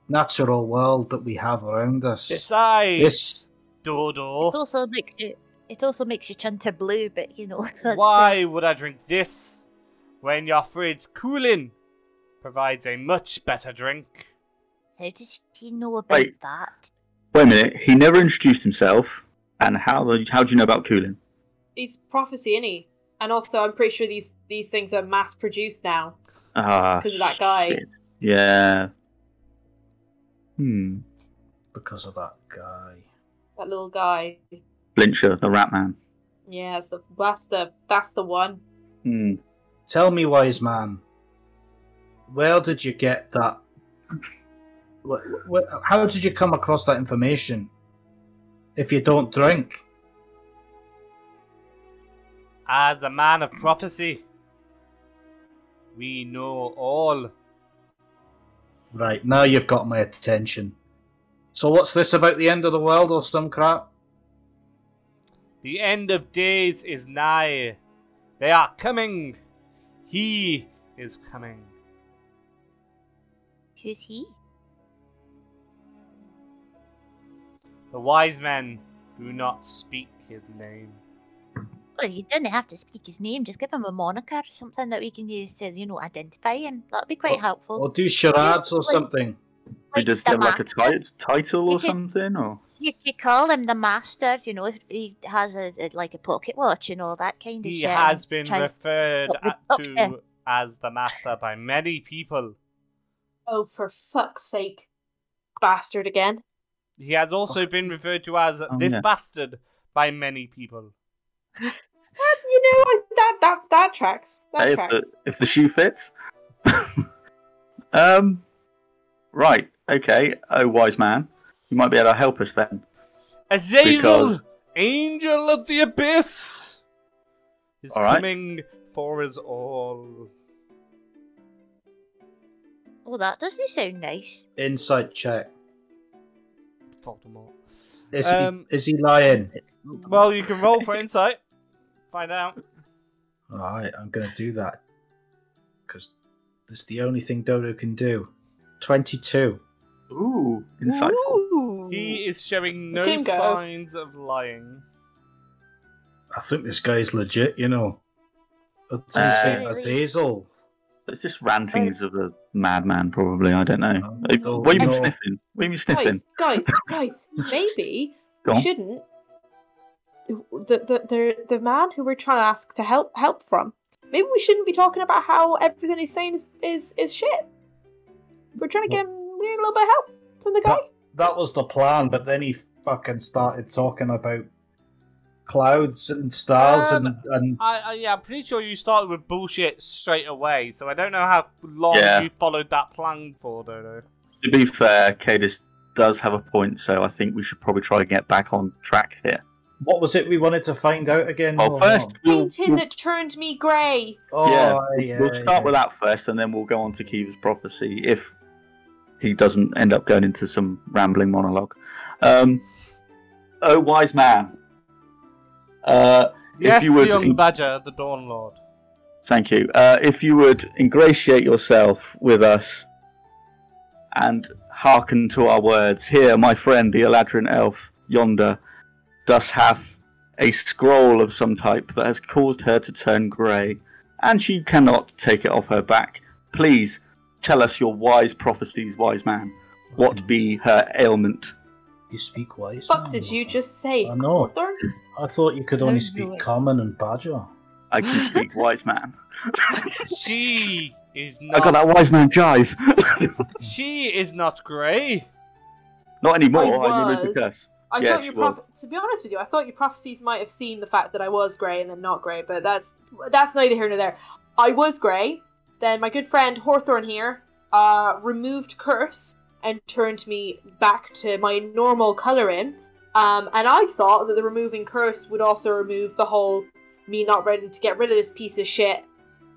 natural world that we have around us. Besides, this... Dodo. It also makes you, it also makes your chin to blue, but you know. Why it. would I drink this when your fridge cooling provides a much better drink? How does he know about Wait. that? Wait a minute. He never introduced himself. And how how do you know about cooling? He's prophecy, isn't he? And also, I'm pretty sure these these things are mass produced now. Ah, because of that guy. Shit. Yeah. Hmm. Because of that guy. That little guy. Flincher, the rat man. Yeah, that's the that's the, that's the one. Hmm. Tell me, wise man, where did you get that? What, what, how did you come across that information? If you don't drink, as a man of prophecy, we know all. Right, now you've got my attention. So what's this about the end of the world or some crap? The end of days is nigh. They are coming. He is coming. Who's he? The wise men do not speak his name. Well, he didn't have to speak his name. Just give him a moniker, something that we can use to, you know, identify him. That'd be quite or, helpful. Or do charades or something. Like, you just give like a title or could, something, or you could call him the master. You know, he has a, a like a pocket watch and all that kind of he shit. He has been referred to, to as the master by many people. Oh, for fuck's sake, bastard again! He has also oh. been referred to as oh, this yeah. bastard by many people. That, you know, that that that tracks. That hey, tracks. If the, if the shoe fits. um, right. Okay. Oh, wise man, you might be able to help us then. Azazel, because... angel of the abyss, is all coming right. for us all. Oh, that doesn't sound nice. Insight check. Is, um, he, is he lying? Well, you can roll for insight. Find out. Alright, I'm going to do that. Because it's the only thing Dodo can do. twenty-two. Ooh, insightful. Ooh. He is showing no signs go. of lying. I think this guy's legit, you know. Uh, Hazel. It's just rantings oh. of a madman, probably. I don't know. Um, no, what are you no. sniffing? What are you sniffing? Guys, guys, guys maybe we shouldn't. The, the the the man who we're trying to ask to help help from. Maybe we shouldn't be talking about how everything he's saying is is, is shit. We're trying to get him, we need a little bit of help from the guy. That, that was the plan, but then he fucking started talking about clouds and stars um, and, and... I, I, yeah, I'm pretty sure you started with bullshit straight away, so I don't know how long yeah. you followed that plan for, Dodo. To be fair, Kaydis does have a point, so I think we should probably try to get back on track here. What was it we wanted to find out again? Oh, first... We'll, we'll... that turned me grey! Oh, yeah, yeah, we'll start yeah. with that first, and then we'll go on to Keeva's prophecy, if he doesn't end up going into some rambling monologue. Um, oh, wise man. Uh, yes, if you would, young badger, the Dawn Lord. Thank you. Uh, if you would ingratiate yourself with us and hearken to our words, here, my friend, the Eladrin elf yonder, thus hath a scroll of some type that has caused her to turn grey, and she cannot take it off her back. Please tell us your wise prophecies, wise man. What be her ailment? You speak wise. Fuck! Did you just say? I know. I thought you could only speak common and badger. I can speak wise man. She is not... I got that wise man jive. She is not grey. Not anymore. I, I removed the curse. I yes, thought your prof was. To be honest with you, I thought your prophecies might have seen the fact that I was grey and then not grey, but that's that's neither here nor there. I was grey. Then my good friend Hawthorne here uh, removed curse and turned me back to my normal colouring. Um, and I thought that the removing curse would also remove the whole me not ready to get rid of this piece of shit.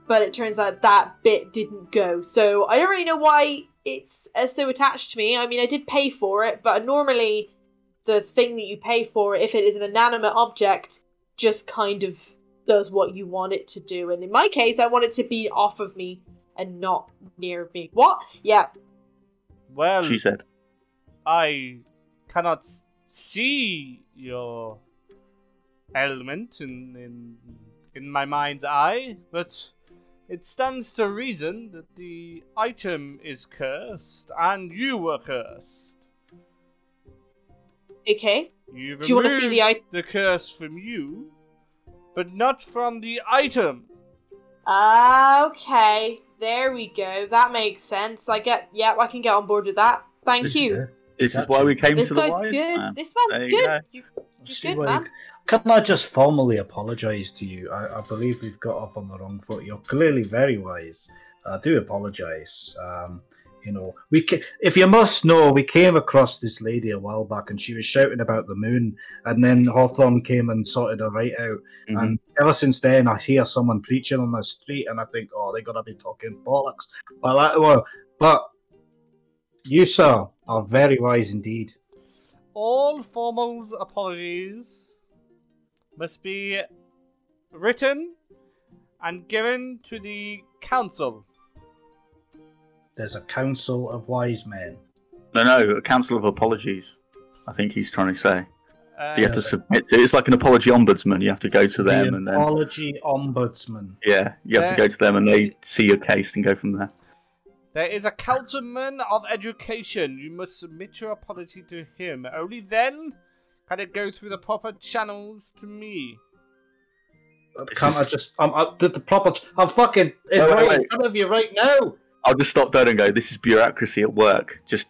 But it turns out that bit didn't go. So I don't really know why it's uh, so attached to me. I mean, I did pay for it, but normally the thing that you pay for, if it is an inanimate object, just kind of does what you want it to do. And in my case, I want it to be off of me and not near me. What? Yeah. Well, she said, I cannot see your element in in, in my mind's eye, but it stands to reason that the item is cursed and you were cursed. Okay. You've Do you want to see the item? The curse from you, but not from the item. Ah, uh, okay. There we go. That makes sense. I get. Yeah, I can get on board with that. Thank this, you. Uh, this exactly. is why we came this to the wise good. man. This man's there good. You go. You're See good, man. You... Can I just formally apologise to you? I, I believe we've got off on the wrong foot. You're clearly very wise. I do apologise. Um... You know, we ca if you must know, we came across this lady a while back, and she was shouting about the moon, and then Hawthorne came and sorted her right out. Mm-hmm. And ever since then, I hear someone preaching on the street, and I think, oh, they're gonna be talking bollocks. Well, I, well, but you, sir, are very wise indeed. All formal apologies must be written and given to the council. There's a council of wise men. No, no, a council of apologies. I think he's trying to say. Uh, you have to submit. It's like an apology ombudsman. You have to go to them the and then. Apology ombudsman. Yeah, you have there, to go to them and they see your case and go from there. There is a councilman of education. You must submit your apology to him. Only then can it go through the proper channels to me. Can't I just? I'm I, the, the proper. I'm fucking in, wait, right wait, wait. in front of you right now. I'll just stop there and go, this is bureaucracy at work. Just,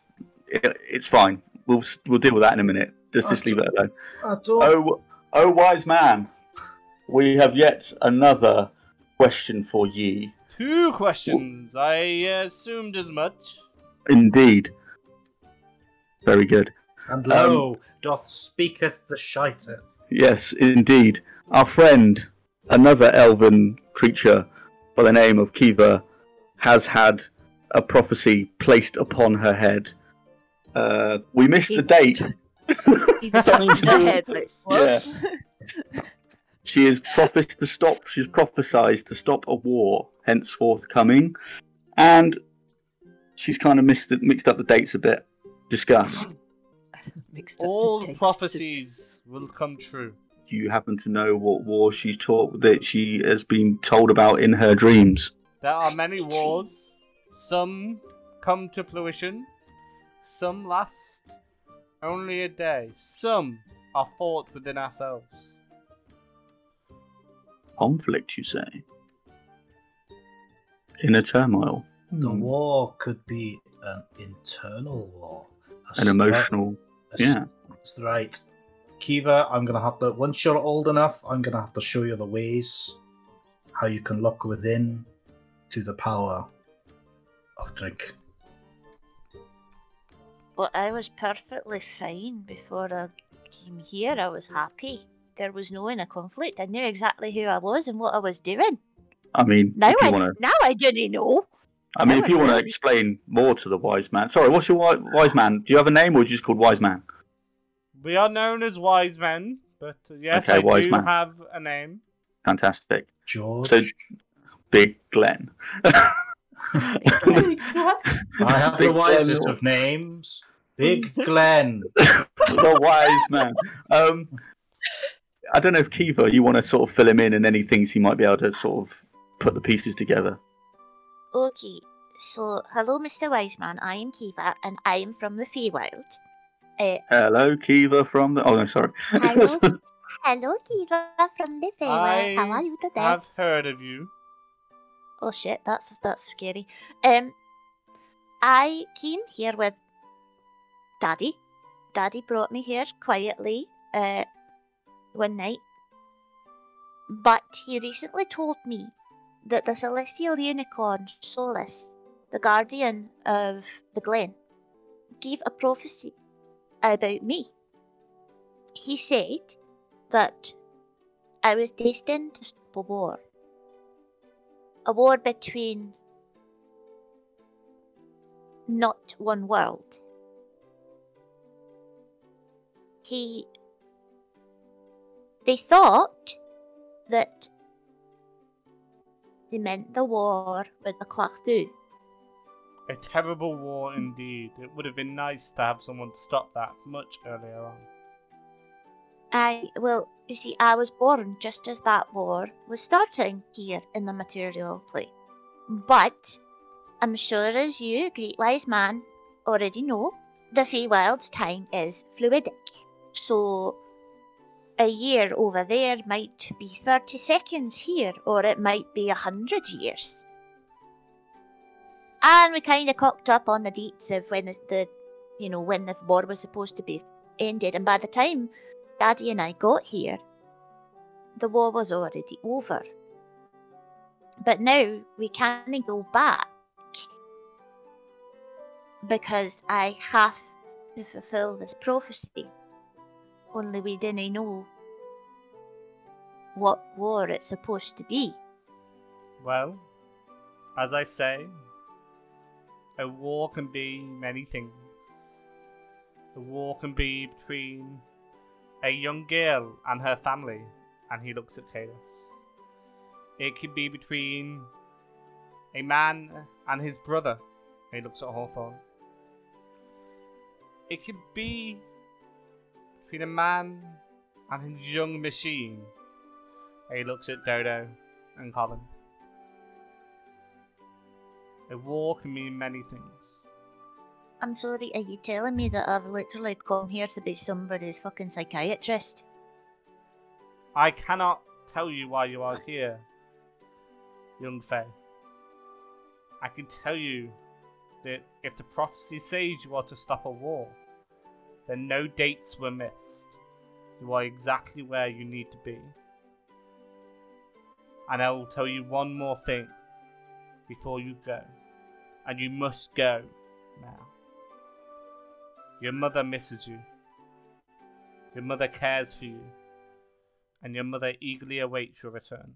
it, it's fine. We'll we'll deal with that in a minute. Just, just leave it alone. Oh, oh, wise man, we have yet another question for ye. Two questions. Ooh. I assumed as much. Indeed. Very good. And lo, um, doth speaketh the shiteth. Yes, indeed. Our friend, another elven creature by the name of Keeva, has had a prophecy placed upon her head. Uh, we missed he, the date. Something to do. Head, like, yeah. She is prophesied to stop. She's prophesied to stop a war henceforth coming, and she's kind of mixed mixed up the dates a bit. Discuss. Mixed up All the prophecies to... will come true. Do you happen to know what war she's taught that she has been told about in her dreams? There are many wars. Some come to fruition. Some last only a day. Some are fought within ourselves. Conflict, you say? Inner turmoil. The mm. war could be an internal war. A an emotional... Yeah. That's right. Keeva, I'm going to have to... Once you're old enough, I'm going to have to show you the ways. How you can look within... to the power of drink. Well, I was perfectly fine before I came here. I was happy. There was no inner conflict. I knew exactly who I was and what I was doing. I mean, now I wanna... now I didn't know. I mean, now if you want to explain more to the wise man, sorry, what's your wi wise man? Do you have a name, or are you just called wise man? We are known as wise men, but yes, okay, I wise do man. have a name. Fantastic, George. So, Big Glen. I have Big the wisest Glen. of names. Big Glen. The wise man. Um, I don't know if Keeva, you want to sort of fill him in and any things he might be able to sort of put the pieces together. Okay. So, hello, Mister Wiseman. I am Keeva and I am from the Feywild. Uh, hello, Keeva from the... Oh, no, sorry. Hello, hello Keeva from the Feywild. How are you today? I've heard of you. Oh shit, that's that's scary. Um, I came here with Daddy. Daddy brought me here quietly uh, one night. But he recently told me that the celestial unicorn, Solis, the guardian of the Glen, gave a prophecy about me. He said that I was destined to stop a war. A war between not one world. He... They thought that they meant the war with the Clachdhu. A terrible war indeed. It would have been nice to have someone stop that much earlier on. I, well, you see, I was born just as that war was starting here in the material plane. But, I'm sure as you, great wise man, already know, the Feywild's time is fluidic. So, a year over there might be thirty seconds here, or it might be a hundred years. And we kind of cocked up on the dates of when the, the, you know, when the war was supposed to be ended. And by the time Daddy and I got here, the war was already over. But now we can't go back because I have to fulfill this prophecy. Only we didn't know what war it's supposed to be. Well, as I say, a war can be many things. A war can be between a young girl and her family, and he looks at Kaydis. It could be between a man and his brother, and he looks at Hawthorne. It could be between a man and his young machine, and he looks at Dodo and Colin. A war can mean many things. I'm sorry, are you telling me that I've literally come here to be somebody's fucking psychiatrist? I cannot tell you why you are here, young Fae. I can tell you that if the prophecy says you are to stop a war, then no dates were missed. You are exactly where you need to be. And I will tell you one more thing before you go. And you must go now. Your mother misses you. Your mother cares for you. And your mother eagerly awaits your return.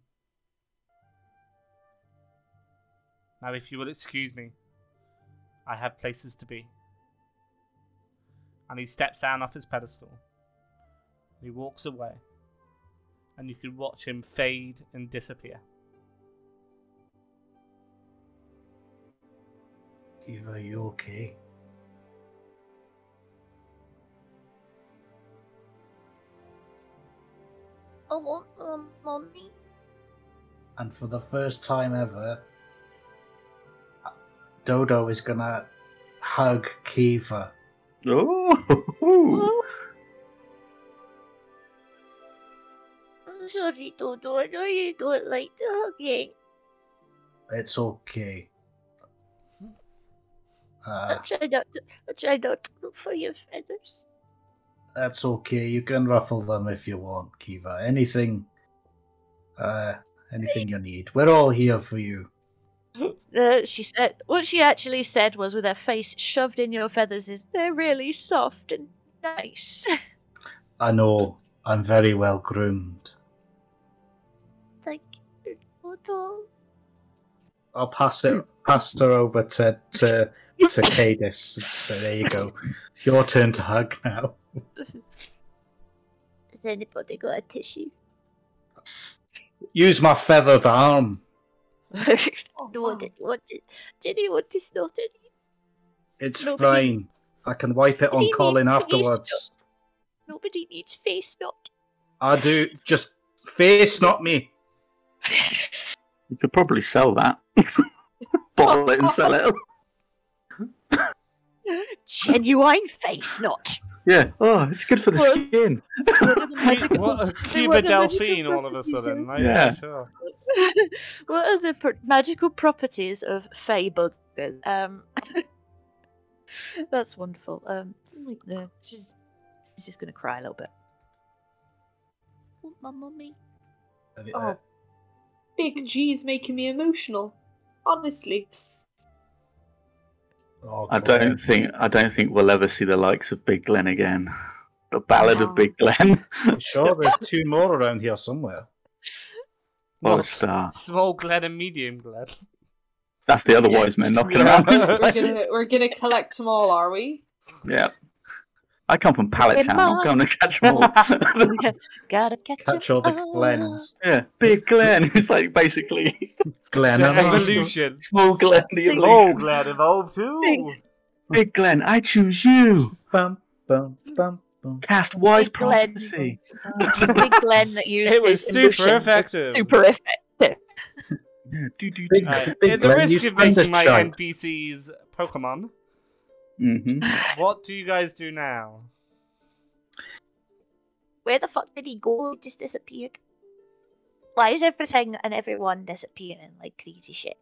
Now, if you will excuse me, I have places to be. And he steps down off his pedestal. He walks away. And you can watch him fade and disappear. Keeva, are you okay? Oh, um, Mommy. And for the first time ever, Dodo is gonna hug Keeva. Oh! I'm sorry, Dodo. I know you don't like the hugging. It's okay. Uh, I try not to, I try not to look for your feathers. That's okay. You can ruffle them if you want, Keeva. Anything, uh, anything you need. We're all here for you. Uh, she said. What she actually said was, with her face shoved in your feathers, is they're really soft and nice. I know. I'm very well groomed. Thank you, Toto. I'll pass it. Passed her over to to, to Kaydis. So there you go. Your turn to hug now. Has anybody got a tissue? Use my feathered arm. No, did he want to snort it? It's nobody, fine. I can wipe it on Colin needs, afterwards. Nobody needs face snot. I do. Just face snot me. You could probably sell that. Bottle it and sell it. Genuine face, not. Yeah. Oh, it's good for the what? skin. What a Cuba Delphine all of a sudden. Like, yeah. yeah, sure. What are the pro magical properties of fey buggers? Um, that's wonderful. Um, yeah, she's, she's just going to cry a little bit. Oh, my mummy. Oh. Big G's making me emotional. Honestly. Oh, I don't think I don't think we'll ever see the likes of Big Glen again. The Ballad wow. of Big Glen. I'm sure there's two more around here somewhere. Well, well star. Small Glen and medium Glen. That's the other yeah. wise men knocking yeah. around. We're gonna, we're gonna collect them all, are we? Yeah. I come from Pallet Town. I'm going to catch them all. Gotta catch, catch all the Glens. Yeah, Big Glen. It's like basically Glen evolution. Small Glen, the evolution. Small Glen evolved too. Big, Big Glen, I choose you. Bum, bum, bum, bum. Cast wise Big prophecy. Glen. Big Glen that used it was super effective. Super effective. Yeah, do, do, do. Uh, At the Glen, risk of making my shot. N P Cs Pokemon. Mm-hmm. What do you guys do now? Where the fuck did he go? He just disappeared. Why is everything and everyone disappearing like crazy shit?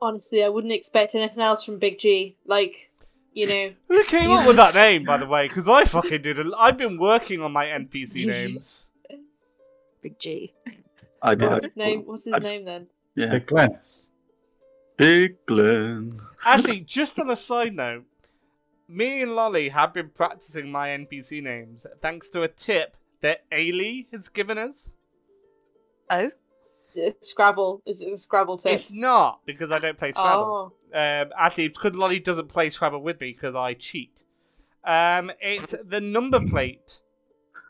Honestly, I wouldn't expect anything else from Big G. Like, you know. Who came up with that name, by the way? Because I fucking did. A... I've been working on my N P C names. Big G. I did. What's his name? What's his I... name then? Yeah. Big Glen. Big Glen. Actually, just on a side note, me and Lolly have been practicing my N P C names thanks to a tip that Ailey has given us. Oh? It's Scrabble. Is it a Scrabble tip? It's not, because I don't play Scrabble. Oh. Um, actually, because Lolly doesn't play Scrabble with me because I cheat. Um, it's the number plate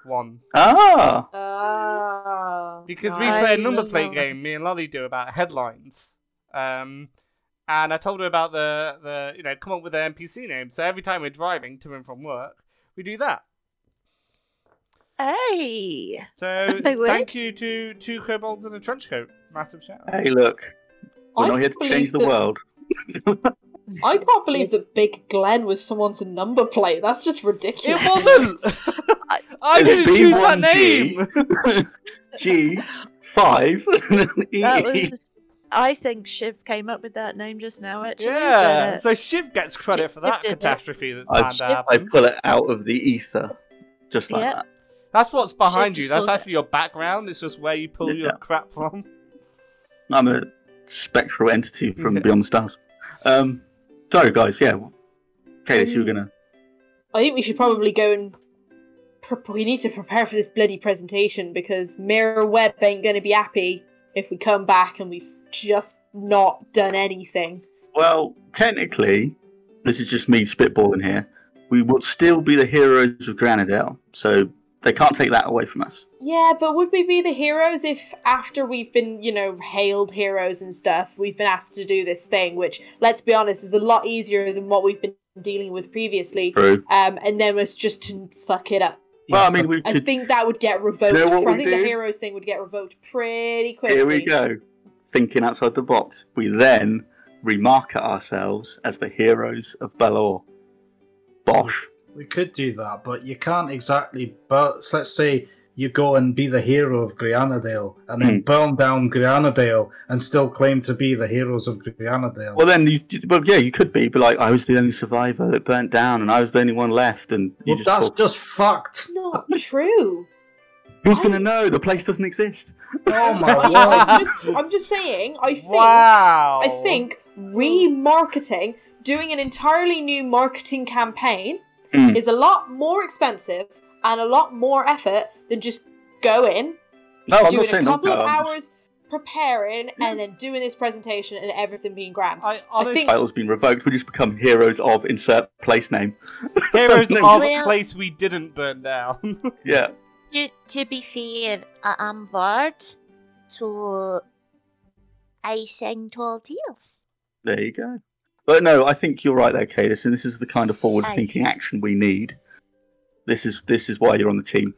one. Oh! Oh. Because we I play a number plate know. game, me and Lolly do, about headlines. Um, and I told her about the, the, you know, come up with an N P C name. So every time we're driving to and from work, we do that. Hey! So thank you to Two Kobolds in a Trench Coat. Massive shout out. Hey, look. We're I not here to change the that... world. I can't believe that Big Glen was someone's number plate. That's just ridiculous. It wasn't! I, I it didn't was choose that name! G, five, E. That was... I think Shiv came up with that name just now, actually. Yeah, but, uh, so Shiv gets credit Shiv for that catastrophe it. that's planned out. I pull it out of the ether, just like yep. that. That's what's behind Shiv you. That's actually it. your background. It's just where you pull yeah. your crap from. I'm a spectral entity from beyond the stars. Um, sorry, guys. Yeah, Kaydis, um, you were gonna. I think we should probably go and. We need to prepare for this bloody presentation because Mirror Web ain't gonna be happy if we come back and we've. Just not done anything. Well, technically, this is just me spitballing here. We will still be the heroes of Grianadale, so they can't take that away from us. Yeah, but would we be the heroes if after we've been, you know, hailed heroes and stuff, we've been asked to do this thing, which, let's be honest, is a lot easier than what we've been dealing with previously. True. Um, and then it's just to fuck it up. Well, yes, I mean, we I could... think that would get revoked. You know what I think do? The heroes thing would get revoked pretty quickly. Here we go. Thinking outside the box, we then remarket ourselves as the heroes of Balor. Bosh. We could do that, but you can't exactly. But let's say you go and be the hero of Grianadale, and then mm. burn down Grianadale, and still claim to be the heroes of Grianadale. Well, then, you, well, yeah, you could be, but like I was the only survivor that burnt down, and I was the only one left, and you well, just that's talk. just fucked. It's not true. Who's going to know? The place doesn't exist. Oh my god. I'm, just, I'm just saying, I think, wow. I think remarketing, doing an entirely new marketing campaign mm. is a lot more expensive and a lot more effort than just go in, no, doing a couple no, of hours preparing yeah. and then doing this presentation and everything being grand. I, honestly, I think... title's been revoked. We just become heroes of insert place name. Heroes of place we didn't burn down. Yeah. To, to be fair, I am Bard, so I sing tall tales. There you go. But no, I think you're right there, Kaydis, and this is the kind of forward-thinking action we need. This is this is why you're on the team.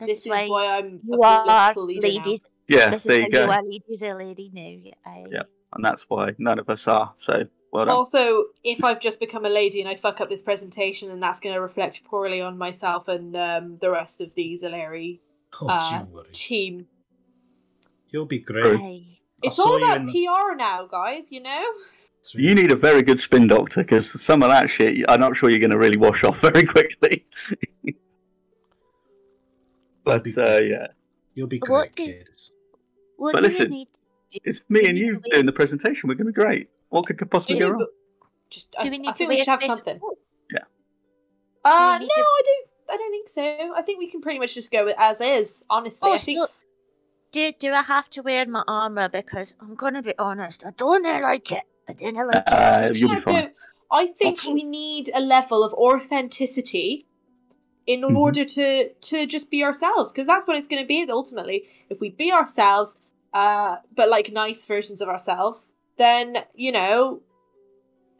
This, this is why, why I'm you are ladies. Now. Yeah, this there is you go. You are ladies, a lady now. I... Yeah, and that's why none of us are. So Well done. Also, if I've just become a lady and I fuck up this presentation, then that's going to reflect poorly on myself and um, the rest of the Zilleri oh, uh, team. You'll be great. Hey. It's all about the... P R now, guys, you know? You need a very good spin doctor, because some of that shit, I'm not sure you're going to really wash off very quickly. But, be, uh, yeah. You'll be great, kids. What but do listen, we need to do? It's me and you doing the presentation. We're going to be great. What could possibly go wrong? Just, do I, we need I think to we should have something. Yeah. Uh, no, to... I don't I don't think so. I think we can pretty much just go as is, honestly. Oh, I think... so, do, do I have to wear my armour? Because I'm going to be honest, I don't like it. I don't like uh, it. You'll be fine. I think it's... we need a level of authenticity in mm-hmm. order to, to just be ourselves, because that's what it's going to be ultimately. If we be ourselves, uh, but like nice versions of ourselves, then, you know,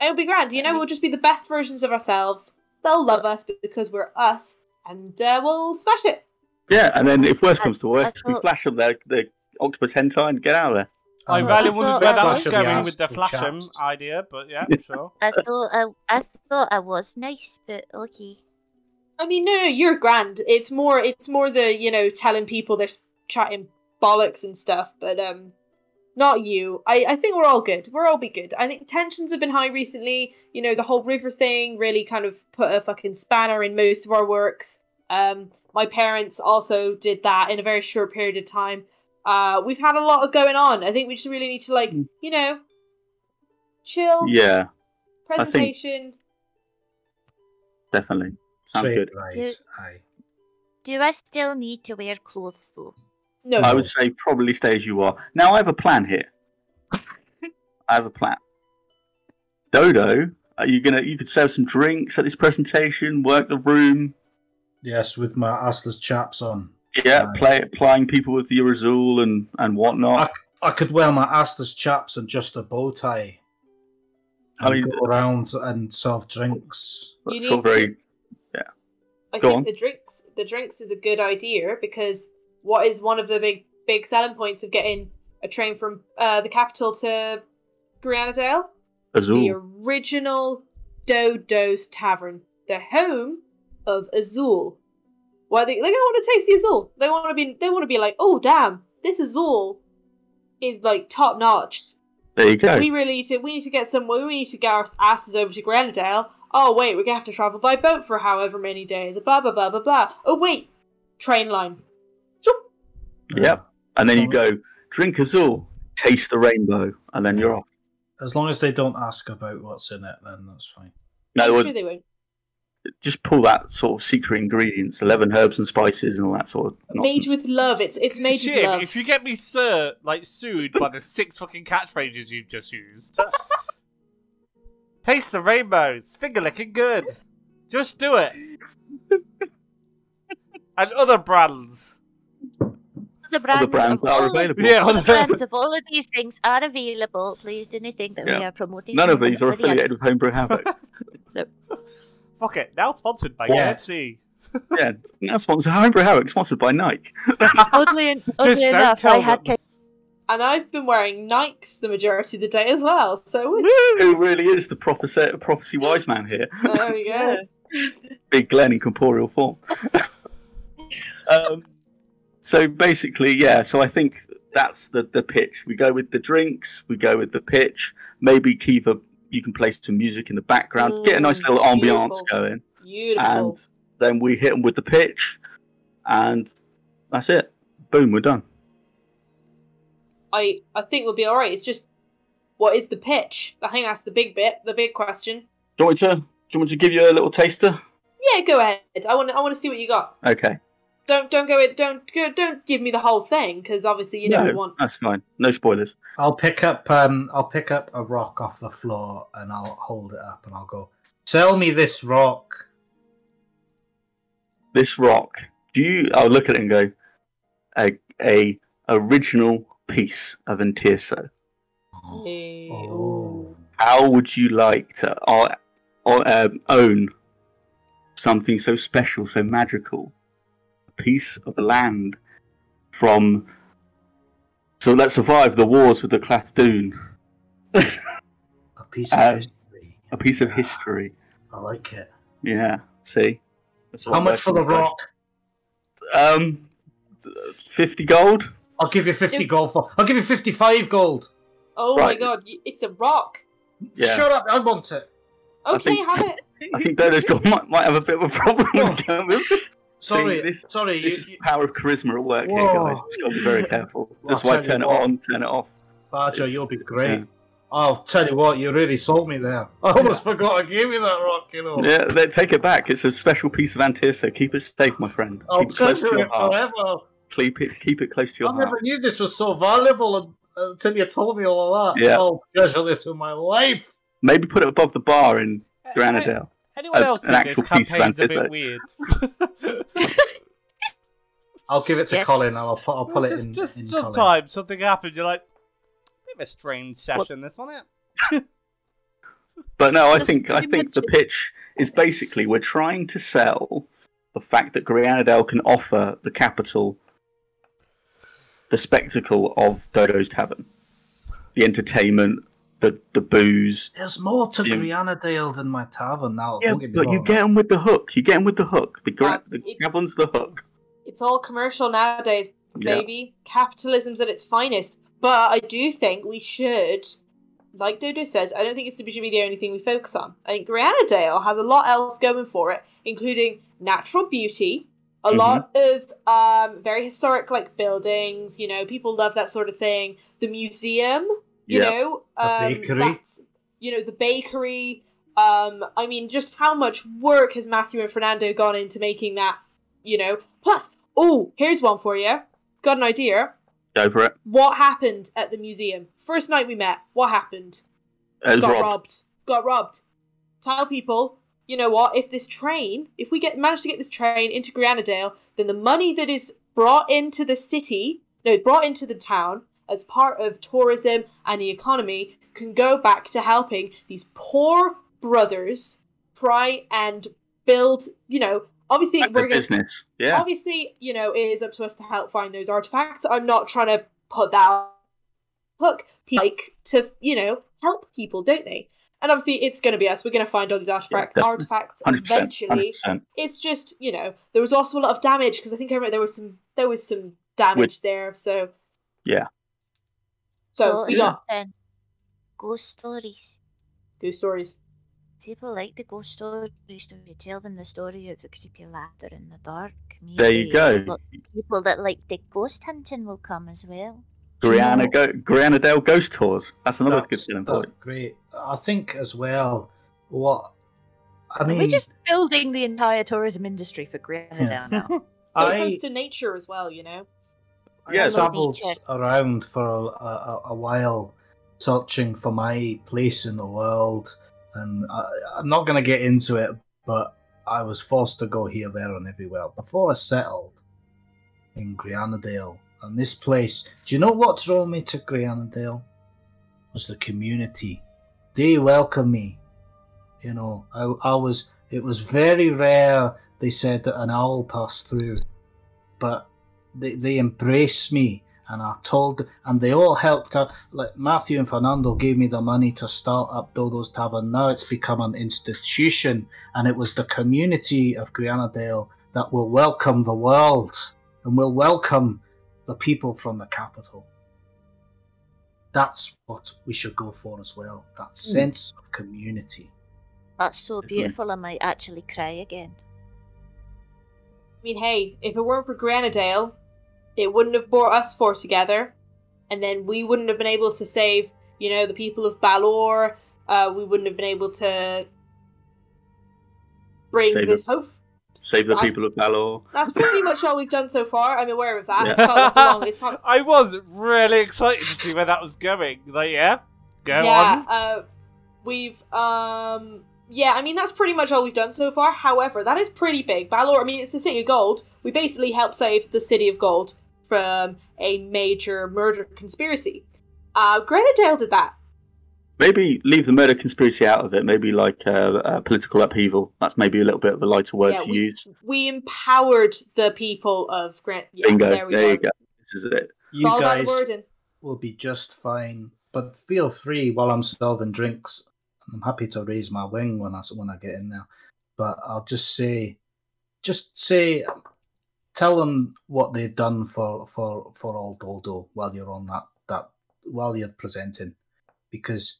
it'll be grand. You know, we'll just be the best versions of ourselves. They'll love us because we're us, and uh, we'll smash it. Yeah, and then if worse comes to worse, thought... we flash them the, the octopus hentai and get out of there. I really wouldn't be that going with the flash them idea, but yeah, sure. I thought I, I thought I was nice, but okay. I mean, no, no, you're grand. It's more, it's more the, you know, telling people they're chatting bollocks and stuff, but um, not you. I, I think we're all good. We're all be good. I think tensions have been high recently. You know, the whole river thing really kind of put a fucking spanner in most of our works. Um, my parents also did that in a very short period of time. Uh, we've had a lot of going on. I think we just really need to, like, you know, chill. Yeah. Presentation. Definitely. Sounds good. Right. Do, do I still need to wear clothes though? No. I would say probably stay as you are. Now I have a plan here. I have a plan. Dodo, are you gonna? You could serve some drinks at this presentation. Work the room. Yes, with my assless chaps on. Yeah, I, play plying people with the Azul and and whatnot. I, I could wear my assless chaps and just a bow tie. I mean, go around and serve drinks. That's all very. I Go think on. the drinks the drinks is a good idea, because what is one of the big big selling points of getting a train from uh, the capital to Grianadale? Azul. The original Dodo's Tavern, the home of Azul. Why they they're gonna want to taste the Azul. They wanna be they wanna be like, oh damn, this Azul is like top notch. There you go. We really need to we need to get some we need to get our asses over to Grianadale. Oh, wait, we're going to have to travel by boat for however many days. Blah, blah, blah, blah, blah. Oh, wait. Train line. Zoop. Yep. And then you go, drink Azul, taste the rainbow, and then you're off. As long as they don't ask about what's in it, then that's fine. No, I'm sure they won't. Just pull that sort of secret ingredients, eleven herbs and spices and all that sort of nonsense. Made with love. It's it's made Shiv, with love. If you get me sir, like, sued by the six fucking catchphrases you've just used... Taste the rainbows, finger licking good. Just do it. And other brands. The brands other brands are all, available. Yeah, other brands of all of these things are available. Please do not think that yeah. we are promoting. None of these are affiliated with Homebrew Havoc. No. Fuck it, now sponsored by yeah. K F C. Yeah, now sponsored Homebrew Havoc, sponsored by Nike. Oddly, and, oddly Just enough, I had K F C. And I've been wearing Nikes the majority of the day as well, so... Who really is the prophecy, prophecy wise man here? There you go. Big Glen in corporeal form. um, so basically, yeah, so I think that's the, the pitch. We go with the drinks, we go with the pitch. Maybe, Keeva, you can play some music in the background. Mm, get a nice little ambiance going. Beautiful. And then we hit them with the pitch, and that's it. Boom, we're done. I, I think we'll be alright. It's just, what is the pitch? I think that's the big bit, the big question. Do you want me to, do you want me to give you a little taster? Yeah, go ahead. I want I want to see what you got. Okay. Don't don't go it. Don't go, don't give me the whole thing, because obviously you don't no, want. That's fine. No spoilers. I'll pick up um I'll pick up a rock off the floor and I'll hold it up and I'll go, sell me this rock. This rock. Do you? I'll look at it and go, a a original. Piece of Entirso. Hey. Oh. How would you like to uh, uh, own something so special, so magical? A piece of land from. So let's survive the wars with the Clathdoon. A piece of uh, history. A piece of history. I like it. Yeah. See. That's how much for the rock? Um, fifty gold. I'll give you fifty if... gold for. I'll give you fifty-five gold. Oh right. My god! It's a rock. Yeah. Shut up! I want it. Okay, think, have it. I think Dodo's got might, might have a bit of a problem with it. Sorry, See, this, sorry. This you, is the power of charisma at work whoa. Here, guys. Just got to be very careful. Well, that's why I turn it what. on, turn it off. Badger, it's, you'll be great. Yeah. I'll tell you what, you really sold me there. I almost yeah. forgot I gave you that rock, you know. Yeah, they take it back. It's a special piece of antirsa. Keep it safe, my friend. I'll keep it close to your heart. Forever. Keep it, keep it close to your I heart. I never knew this was so valuable until you told me all of that. Yeah. I'll treasure this with my life. Maybe put it above the bar in Grianadale. Anyone else uh, think this campaign's a bit weird? I'll give it to yeah. Colin. I'll, I'll pull well, just, it in. Just in sometimes Colin. Something happened. You're like, a bit of a strange session, what? This one, yeah. But no, I think I think the pitch is basically we're trying to sell the fact that Grianadale can offer the capital the spectacle of Dodo's Tavern, the entertainment. The, the booze. There's more to yeah. Grianadale than my tavern now. Yeah, get but wrong, you get them with the hook. You get them with the hook. The, gra the tavern's the hook. It's all commercial nowadays, baby. Yeah. Capitalism's at its finest. But I do think we should, like Dodo says, I don't think it should be the only thing we focus on. I think Grianadale has a lot else going for it, including natural beauty, a mm-hmm. lot of um, very historic like buildings. You know, people love that sort of thing. The museum. You yeah. know, um, bakery. That's, you know, the bakery. Um, I mean, just how much work has Matthew and Fernando gone into making that, you know? Plus, oh, here's one for you. Got an idea. Go for it. What happened at the museum? First night we met, what happened? Got robbed. robbed. Got robbed. Tell people, you know what, if this train, if we get manage to get this train into Grianadale, then the money that is brought into the city, no, brought into the town, as part of tourism and the economy, can go back to helping these poor brothers try and build, you know, obviously we're gonna, business. Yeah. Obviously, you know, it is up to us to help find those artifacts. I'm not trying to put that on. Look, people like to, you know, help people, don't they? And obviously it's going to be us. We're going to find all these artifact, yeah, artifacts one hundred percent, eventually. one hundred percent. It's just, you know, there was also a lot of damage because I think I remember there was some, there was some damage With, there. So yeah. So, so yeah. Then, ghost stories. Ghost stories. People like the ghost stories. When you tell them the story of the creepy ladder in the dark. Maybe there you go. People that like the ghost hunting will come as well. Griana, go, Grianadale ghost tours. That's another that's, good thing. That's great. I think as well, what... I mean... We're just building the entire tourism industry for Grianadale yeah. now. So I... it comes to nature as well, you know? Yeah, I travelled around for a, a, a while searching for my place in the world, and I, I'm not going to get into it, but I was forced to go here, there, and everywhere before I settled in Grianadale. And this place, do you know what drove me to Grianadale? Was the community. They welcomed me. You know, I, I was. It was very rare they said that an owl passed through, but. They, they embraced me, and I told, and they all helped out. Like Matthew and Fernando gave me the money to start up Dodo's Tavern. Now it's become an institution, and it was the community of Grianadale that will welcome the world and will welcome the people from the capital. That's what we should go for as well, that mm. sense of community. That's so beautiful, I might actually cry again. I mean, hey, if it weren't for Grianadale, it wouldn't have brought us four together, and then we wouldn't have been able to save, you know, the people of Balor. Uh, we wouldn't have been able to bring save this hope. Save the that's, people of Balor. That's pretty much all we've done so far. I'm aware of that. Yeah. Long, not... I was really excited to see where that was going. Like, yeah, go yeah, on. Uh, we've, um... yeah, I mean, that's pretty much all we've done so far. However, that is pretty big. Balor, I mean, it's the City of Gold. We basically helped save the City of Gold from a major murder conspiracy. Uh, Grianadale did that. Maybe leave the murder conspiracy out of it. Maybe like uh, uh, political upheaval. That's maybe a little bit of a lighter word yeah, to we, use. We empowered the people of Grianadale. Yeah, Bingo, there, we there you go. This is it. You guys will be just fine. But feel free while I'm serving drinks. I'm happy to raise my wing when I, when I get in there. But I'll just say, just say, tell them what they've done for, for, for old Dodo while you're on that, that, while you're presenting, because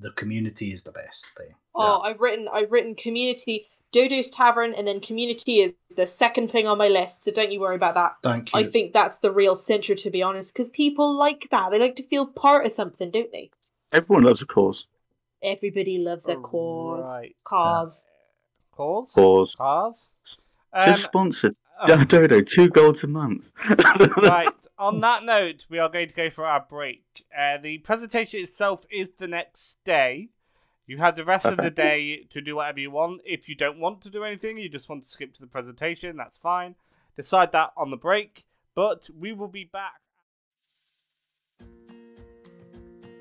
the community is the best thing. Oh, yeah. I've written, I've written community, Dodo's Tavern, and then community is the second thing on my list, so don't you worry about that. Thank you. I think that's the real center, to be honest, because people like that. They like to feel part of something, don't they? Everyone loves a cause. Everybody loves a cause. Right. Cause. Yeah. Cause. Cause. Cause. Um, Just sponsored. Um, Dodo, two golds a month. Right. On that note, we are going to go for our break. Uh, the presentation itself is the next day. You have the rest of the day to do whatever you want. If you don't want to do anything, you just want to skip to the presentation, that's fine. Decide that on the break. But we will be back.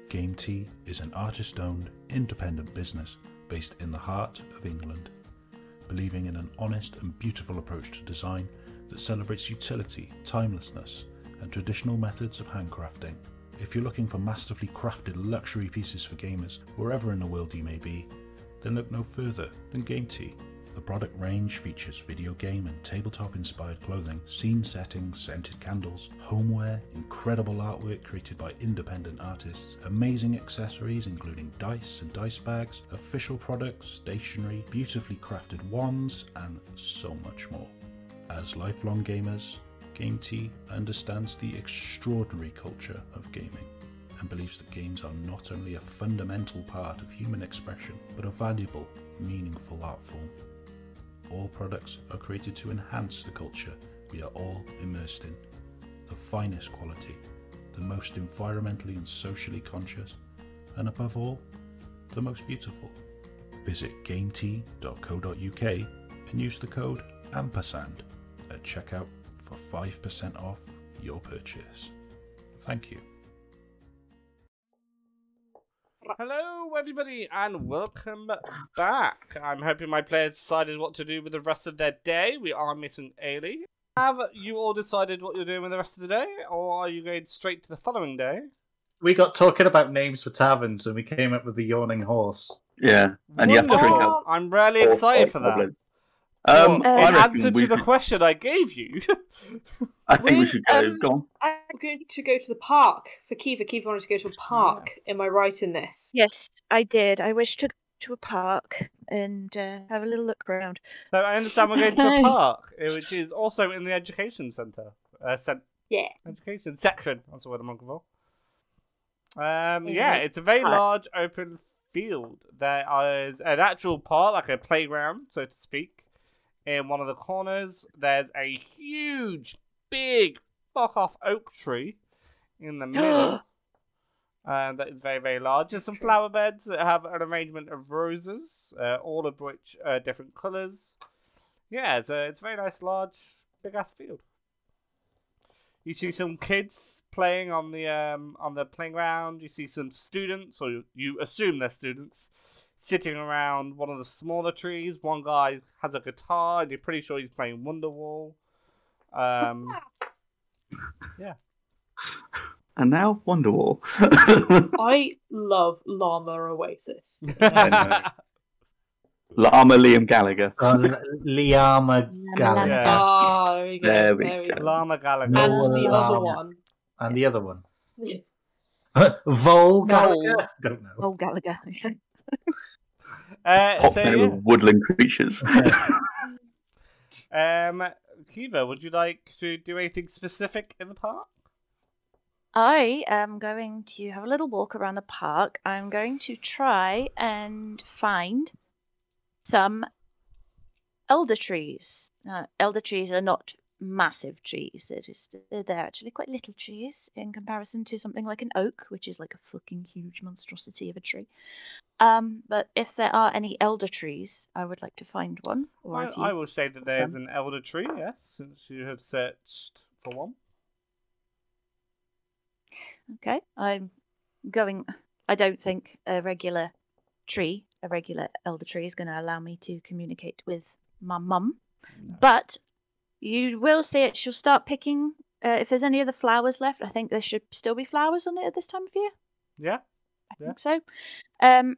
Game Tea is an artist-owned, independent business based in the heart of England, believing in an honest and beautiful approach to design that celebrates utility, timelessness, and traditional methods of handcrafting. If you're looking for masterfully crafted luxury pieces for gamers, wherever in the world you may be, then look no further than Game Tea. The product range features video game and tabletop-inspired clothing, scene settings, scented candles, homeware, incredible artwork created by independent artists, amazing accessories including dice and dice bags, official products, stationery, beautifully crafted wands, and so much more. As lifelong gamers, Game Tea understands the extraordinary culture of gaming and believes that games are not only a fundamental part of human expression, but a valuable, meaningful art form. All products are created to enhance the culture we are all immersed in. The finest quality, the most environmentally and socially conscious, and above all, the most beautiful. Visit game tea dot co dot U K and use the code ampersand at checkout for five percent off your purchase. Thank you. Hello everybody and welcome back. I'm hoping my players decided what to do with the rest of their day. We are missing Ailey. Have you all decided what you're doing with the rest of the day, or are you going straight to the following day? We got talking about names for taverns and we came up with the Yawning Horse. Yeah. And Wonderful. You have to drink out. I'm really excited for that. Problem. Um, well, um, in answer to the should... question I gave you, I think we, we should go. Um, go on. I'm going to go to the park for Keeva. Keeva wanted to go to a park. Yes. Am I right in this? Yes, I did. I wish to go to a park and uh, have a little look around. So I understand we're going to a park, which is also in the education centre. Uh, cent- yeah, education section. That's the word I'm looking for. Um, yeah. yeah, it's a very large open field. There is an actual park, like a playground, so to speak. In one of the corners, there's a huge, big, fuck-off oak tree in the middle. uh, that is very, very large. There's some flower beds that have an arrangement of roses, uh, all of which are different colours. Yeah, so it's a very nice, large, big-ass field. You see some kids playing on the um, on the playground. You see some students, or you assume they're students, sitting around one of the smaller trees. One guy has a guitar, and you're pretty sure he's playing Wonderwall. Um, yeah. And now Wonderwall. I love Llama Oasis. Llama Liam Gallagher. Uh, Liam Gallagher. Yeah. Oh, there we go. There we there we go. go. Llama Gallagher. And no, the Llama. other one. And the other one. Vol Gallagher. No. Don't know. Vol Gallagher. uh, Pop so, yeah. with woodland creatures. um, Keeva, would you like to do anything specific in the park? I am going to have a little walk around the park. I'm going to try and find some elder trees. Uh, elder trees are not massive trees. They're, just, they're actually quite little trees in comparison to something like an oak, which is like a fucking huge monstrosity of a tree. Um, but if there are any elder trees, I would like to find one. Or I, I will say that there's some. an elder tree, yes, since you have searched for one. Okay, I'm going... I don't think a regular tree, a regular elder tree, is going to allow me to communicate with my mum. No. But you will see it. She'll start picking... Uh, if there's any of the flowers left, I think there should still be flowers on it at this time of year. Yeah. I yeah. think so. Um,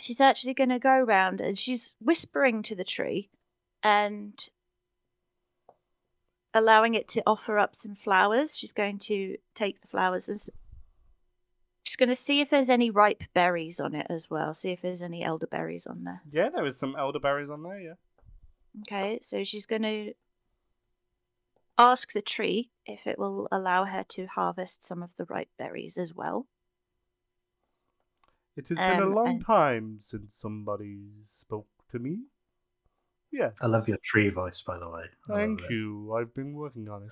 she's actually going to go round and she's whispering to the tree and allowing it to offer up some flowers. She's going to take the flowers and she's going to see if there's any ripe berries on it as well. See if there's any elderberries on there. Yeah, there was some elderberries on there, yeah. Okay, so she's going to ask the tree if it will allow her to harvest some of the ripe berries as well. It has been um, a long and... time since somebody spoke to me. Yeah. I love your tree voice, by the way. I Thank you. It. I've been working on it.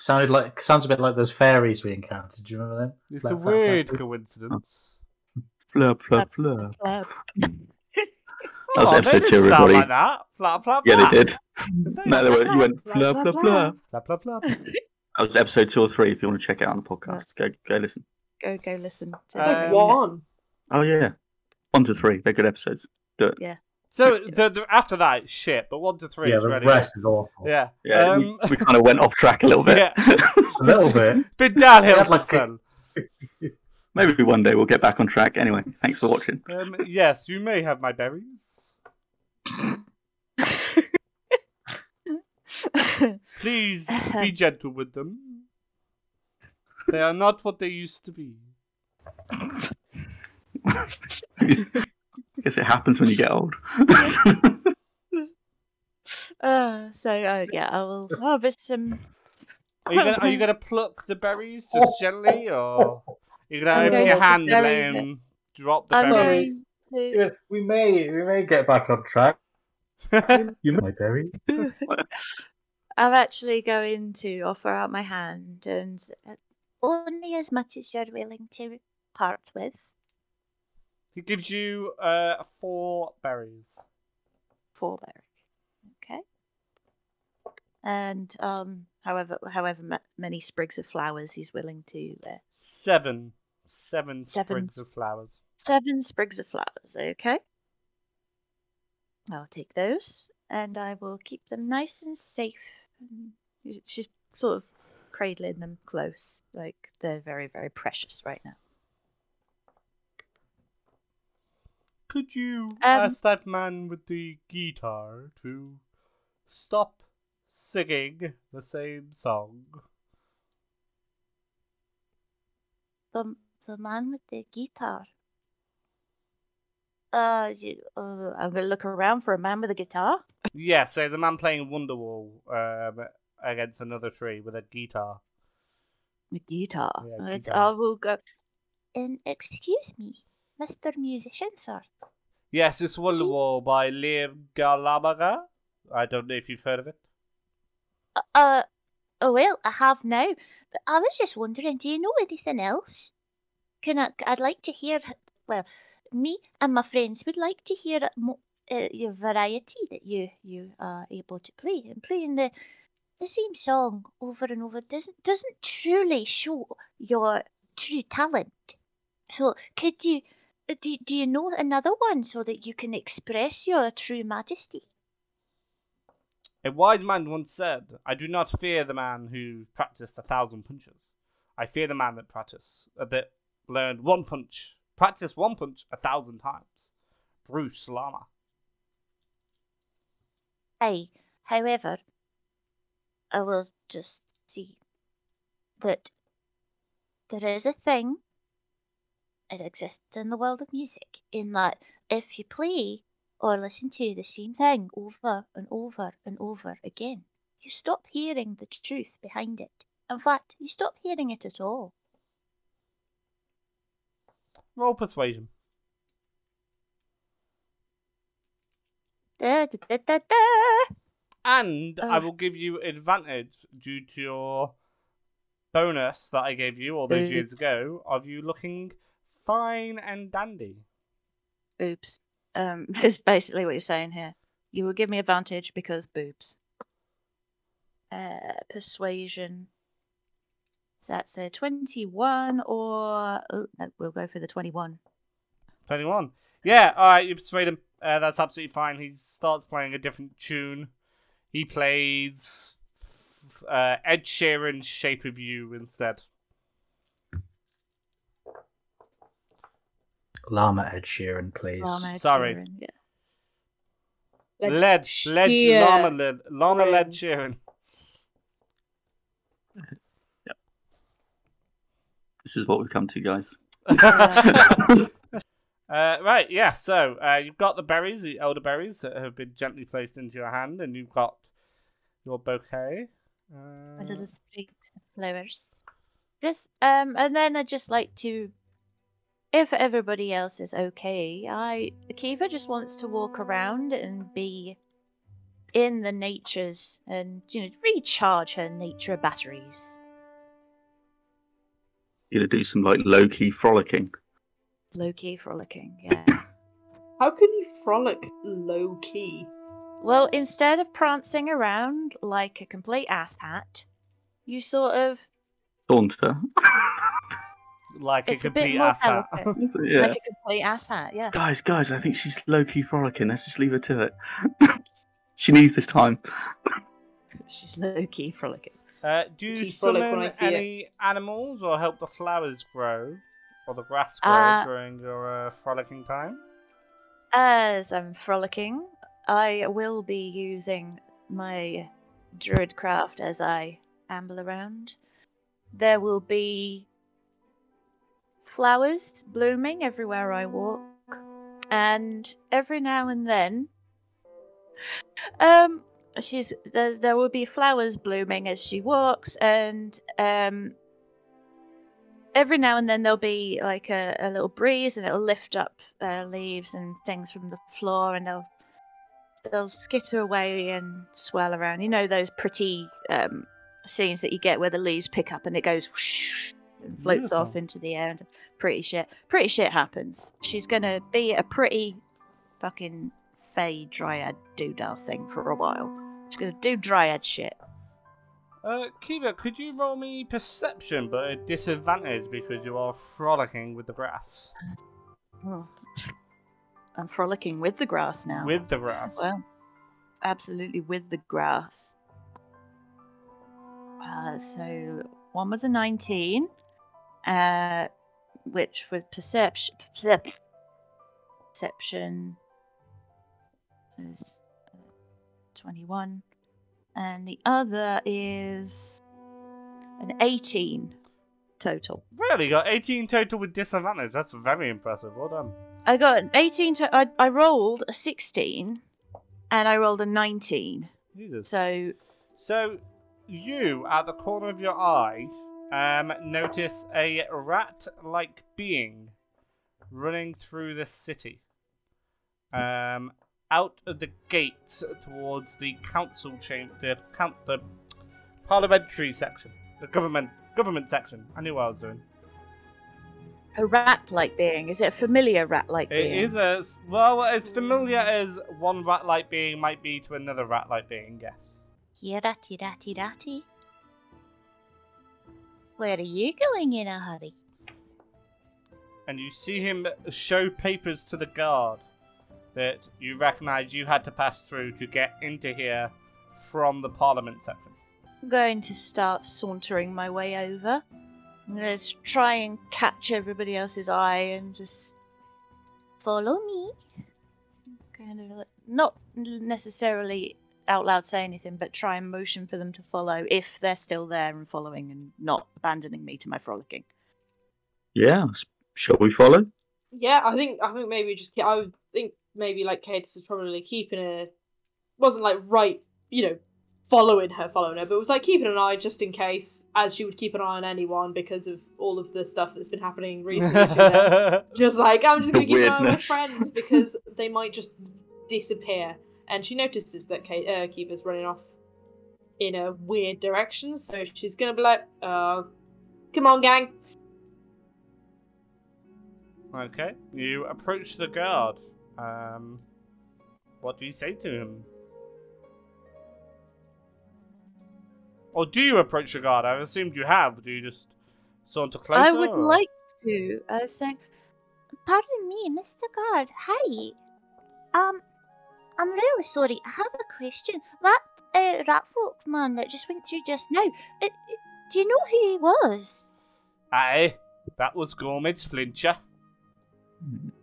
Sounded like sounds a bit like those fairies we encountered. Do you remember them? It's flap, a weird flap, flap. coincidence. Flap, flap, flap. flap. That was oh, episode two, everybody. Like that. Flap, flap, flap. Yeah, they did. They no, they went, you went flap, flap, flap. Flap, flap, flap. That was episode two or three. If you want to check it out on the podcast, yeah. go go listen. Go go listen. It's um, like one. Oh yeah, one to three. They're good episodes. Do it. Yeah. So the, the, after that, shit. But one to three yeah, is ready. Yeah, the rest is awful. Yeah. Yeah. Um... We, we kind of went off track a little bit. Yeah. a little bit. Been downhill since then. Maybe one day we'll get back on track. Anyway, thanks for watching. Um, yes, you may have my berries. Please be gentle with them. They are not what they used to be. I guess it happens when you get old. uh, so uh, yeah, I will harvest some. Are you gonna, are you gonna pluck the berries just gently, or you're gonna open your hand and let him drop the I'm berries? Yeah, we may, we may get back on track. You my berries. I'm actually going to offer out my hand, and only as much as you're willing to part with. He gives you uh, four berries. Four berries, okay. And um, however, however many sprigs of flowers he's willing to. Uh, seven, seven, seven sprigs of flowers. Seven sprigs of flowers, okay. I'll take those, and I will keep them nice and safe. She's sort of cradling them close, like they're very, very precious right now. Could you um, ask that man with the guitar to stop singing the same song? The, the man with the guitar? Uh, you, uh, I'm going to look around for a man with a guitar. Yeah, so there's a man playing Wonderwall um, against another tree with a guitar. A guitar? Yeah, guitar. I will go. Um, excuse me, Mister Musician, sir. Yes, it's Wonderwall by Liam Gallagher. I don't know if you've heard of it. Uh, uh, oh well, I have now. But I was just wondering, do you know anything else? Can I? I'd like to hear. Well. Me and my friends would like to hear your uh, variety that you you are able to play. And playing the the same song over and over doesn't doesn't truly show your true talent. So could you do, do you know another one so that you can express your true majesty? A wise man once said, "I do not fear the man who practiced a thousand punches. I fear the man that practiced uh, that learned one punch." Practice one punch a thousand times. Bruce Lama. Aye, however, I will just see that there is a thing that exists in the world of music in that if you play or listen to the same thing over and over and over again, you stop hearing the truth behind it. In fact, you stop hearing it at all. Roll persuasion. Da, da, da, da, da. And oh. I will give you advantage due to your bonus that I gave you all those Oops. years ago of you looking fine and dandy. Boobs. Um, is basically what you're saying here. You will give me advantage because boobs. Uh, persuasion. That's a twenty-one, or oh, no, we'll go for the twenty-one. Twenty-one. Yeah. All right. You persuade him. Uh, that's absolutely fine. He starts playing a different tune. He plays uh, Ed Sheeran's "Shape of You" instead. Llama Ed Sheeran, please. Ed Sorry. Sheeran, yeah. Led, Led, Led, Sheer. Llama Led, Llama Led Sheeran. Yep. This is what we've come to, guys. uh, right, yeah, so uh, you've got the berries, the elderberries that have been gently placed into your hand, and you've got your bouquet. Uh... A little sprigs of flowers. Just, um, and then I'd just like to, if everybody else is okay, I, Keeva just wants to walk around and be in the natures and, you know, recharge her nature batteries. You're gonna do some like low-key frolicking. Low-key frolicking, yeah. How can you frolic low-key? Well, instead of prancing around like a complete asshat, you sort of saunter. Like a complete asshat. Yeah. Like a complete asshat, yeah. Guys, guys, I think she's low-key frolicking. Let's just leave her to it. She needs this time. She's low-key frolicking. Uh, do you summon any it. animals or help the flowers grow or the grass grow uh, during your uh, frolicking time? As I'm frolicking, I will be using my druidcraft as I amble around. There will be flowers blooming everywhere I walk, and every now and then, um. She's there. There will be flowers blooming as she walks, and um, every now and then there'll be like a, a little breeze, and it'll lift up uh, leaves and things from the floor, and they'll they'll skitter away and swirl around. You know those pretty um, scenes that you get where the leaves pick up and it goes whoosh and floats Beautiful. off into the air. And pretty shit. Pretty shit happens. She's gonna be a pretty fucking fae dryad doodah thing for a while. Just gonna do dryad shit. Uh, Keeva, could you roll me perception, but at disadvantage because you are frolicking with the grass? Oh. I'm frolicking with the grass now. With the grass. Well, absolutely with the grass. Uh, so one was a nineteen, uh, which was perception. Perception is twenty-one. And the other is an eighteen total. Really? You got eighteen total with disadvantage? That's very impressive. Well done. I got an eighteen. To I, I rolled a sixteen and I rolled a nineteen. Jesus. So, so you, at the corner of your eye, um, notice a rat-like being running through the city. Um... out of the gates towards the council chamber, the, count, the parliamentary section, the government government section. I knew what I was doing. A rat-like being. Is it a familiar rat-like being? It is a, well, as familiar as one rat-like being might be to another rat-like being, yes. Yeah, ratty, ratty, ratty. Where are you going in a hurry? And you see him show papers to the guard that you recognise you had to pass through to get into here from the Parliament section. I'm going to start sauntering my way over. I'm going to try and catch everybody else's eye and just follow me. Kind of like, not necessarily out loud say anything, but try and motion for them to follow if they're still there and following and not abandoning me to my frolicking. Yeah, shall we follow? Yeah, I think I think maybe just I would think. Maybe like Kaydis was probably keeping a, wasn't like right, you know, following her, following her, but was like keeping an eye just in case, as she would keep an eye on anyone because of all of the stuff that's been happening recently. Just like, I'm just going to keep an eye on my friends because they might just disappear. And she notices that Kay, uh, Keeva's running off in a weird direction, so she's going to be like, oh, come on, gang. Okay, you approach the guard. Um, what do you say to him? Or do you approach the guard? I've assumed you have. Do you just saunter closer? I would or? like to. I was saying, pardon me, Mister Guard. Hi. Um, I'm really sorry. I have a question. That uh, rat folk man that just went through just now, uh, do you know who he was? Aye, that was Gormid's Flincher.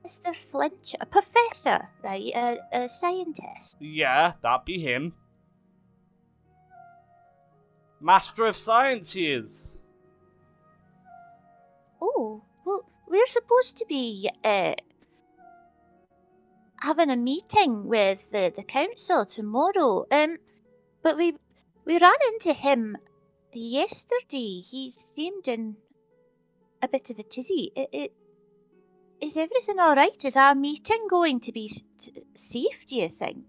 Mister Flincher, a professor, right? A, a scientist. Yeah, that'd be him. Master of Science he is. Oh, well, we're supposed to be uh, having a meeting with the, the council tomorrow. Um, but we we ran into him yesterday. He seemed in a bit of a tizzy. It, it, is everything all right? Is our meeting going to be safe, do you think?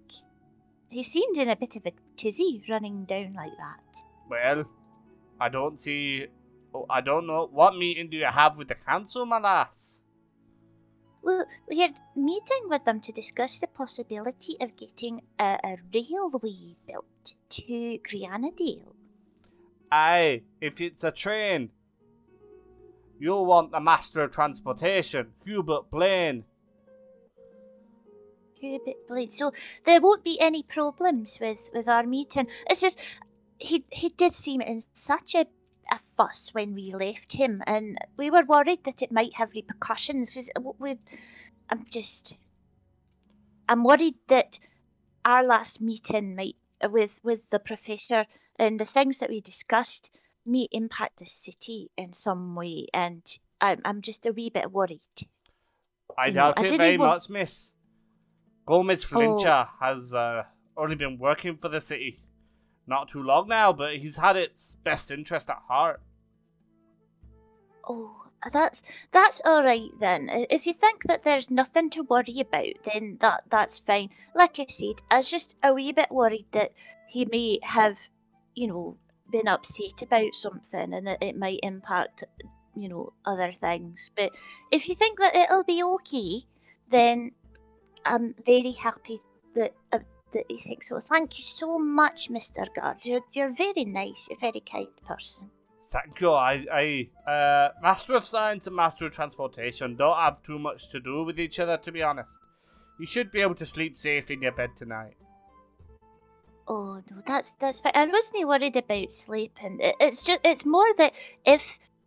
He seemed in a bit of a tizzy running down like that. Well, I don't see... Oh, I don't know. What meeting do you have with the council, my lass? Well, we had a meeting with them to discuss the possibility of getting a, a railway built to Grianadale. Aye, if it's a train. You'll want the Master of Transportation, Hubert Blaine. Hubert Blaine. So there won't be any problems with, with our meeting. It's just... He he did seem in such a, a fuss when we left him, and we were worried that it might have repercussions. We, I'm just, I'm worried that our last meeting might with with the professor and the things that we discussed may impact the city in some way, and I'm I'm just a wee bit worried. I doubt it very much, Miss. Gomez Flincher oh. has uh, only been working for the city. Not too long now, but he's had its best interest at heart. Oh, that's that's all right then. If you think that there's nothing to worry about, then that that's fine. Like I said, I was just a wee bit worried that he may have, you know, been upset about something and that it might impact, you know, other things. But if you think that it'll be okay, then I'm very happy that... Uh, that he thinks so. Thank you so much, Mister Guard. You're, you're very nice. You're a very kind person. Thank you. I, I, uh, Master of Science and Master of Transportation don't have too much to do with each other, to be honest. You should be able to sleep safe in your bed tonight. Oh no, that's that's fine. I wasn't worried about sleeping. It, it's just it's more that if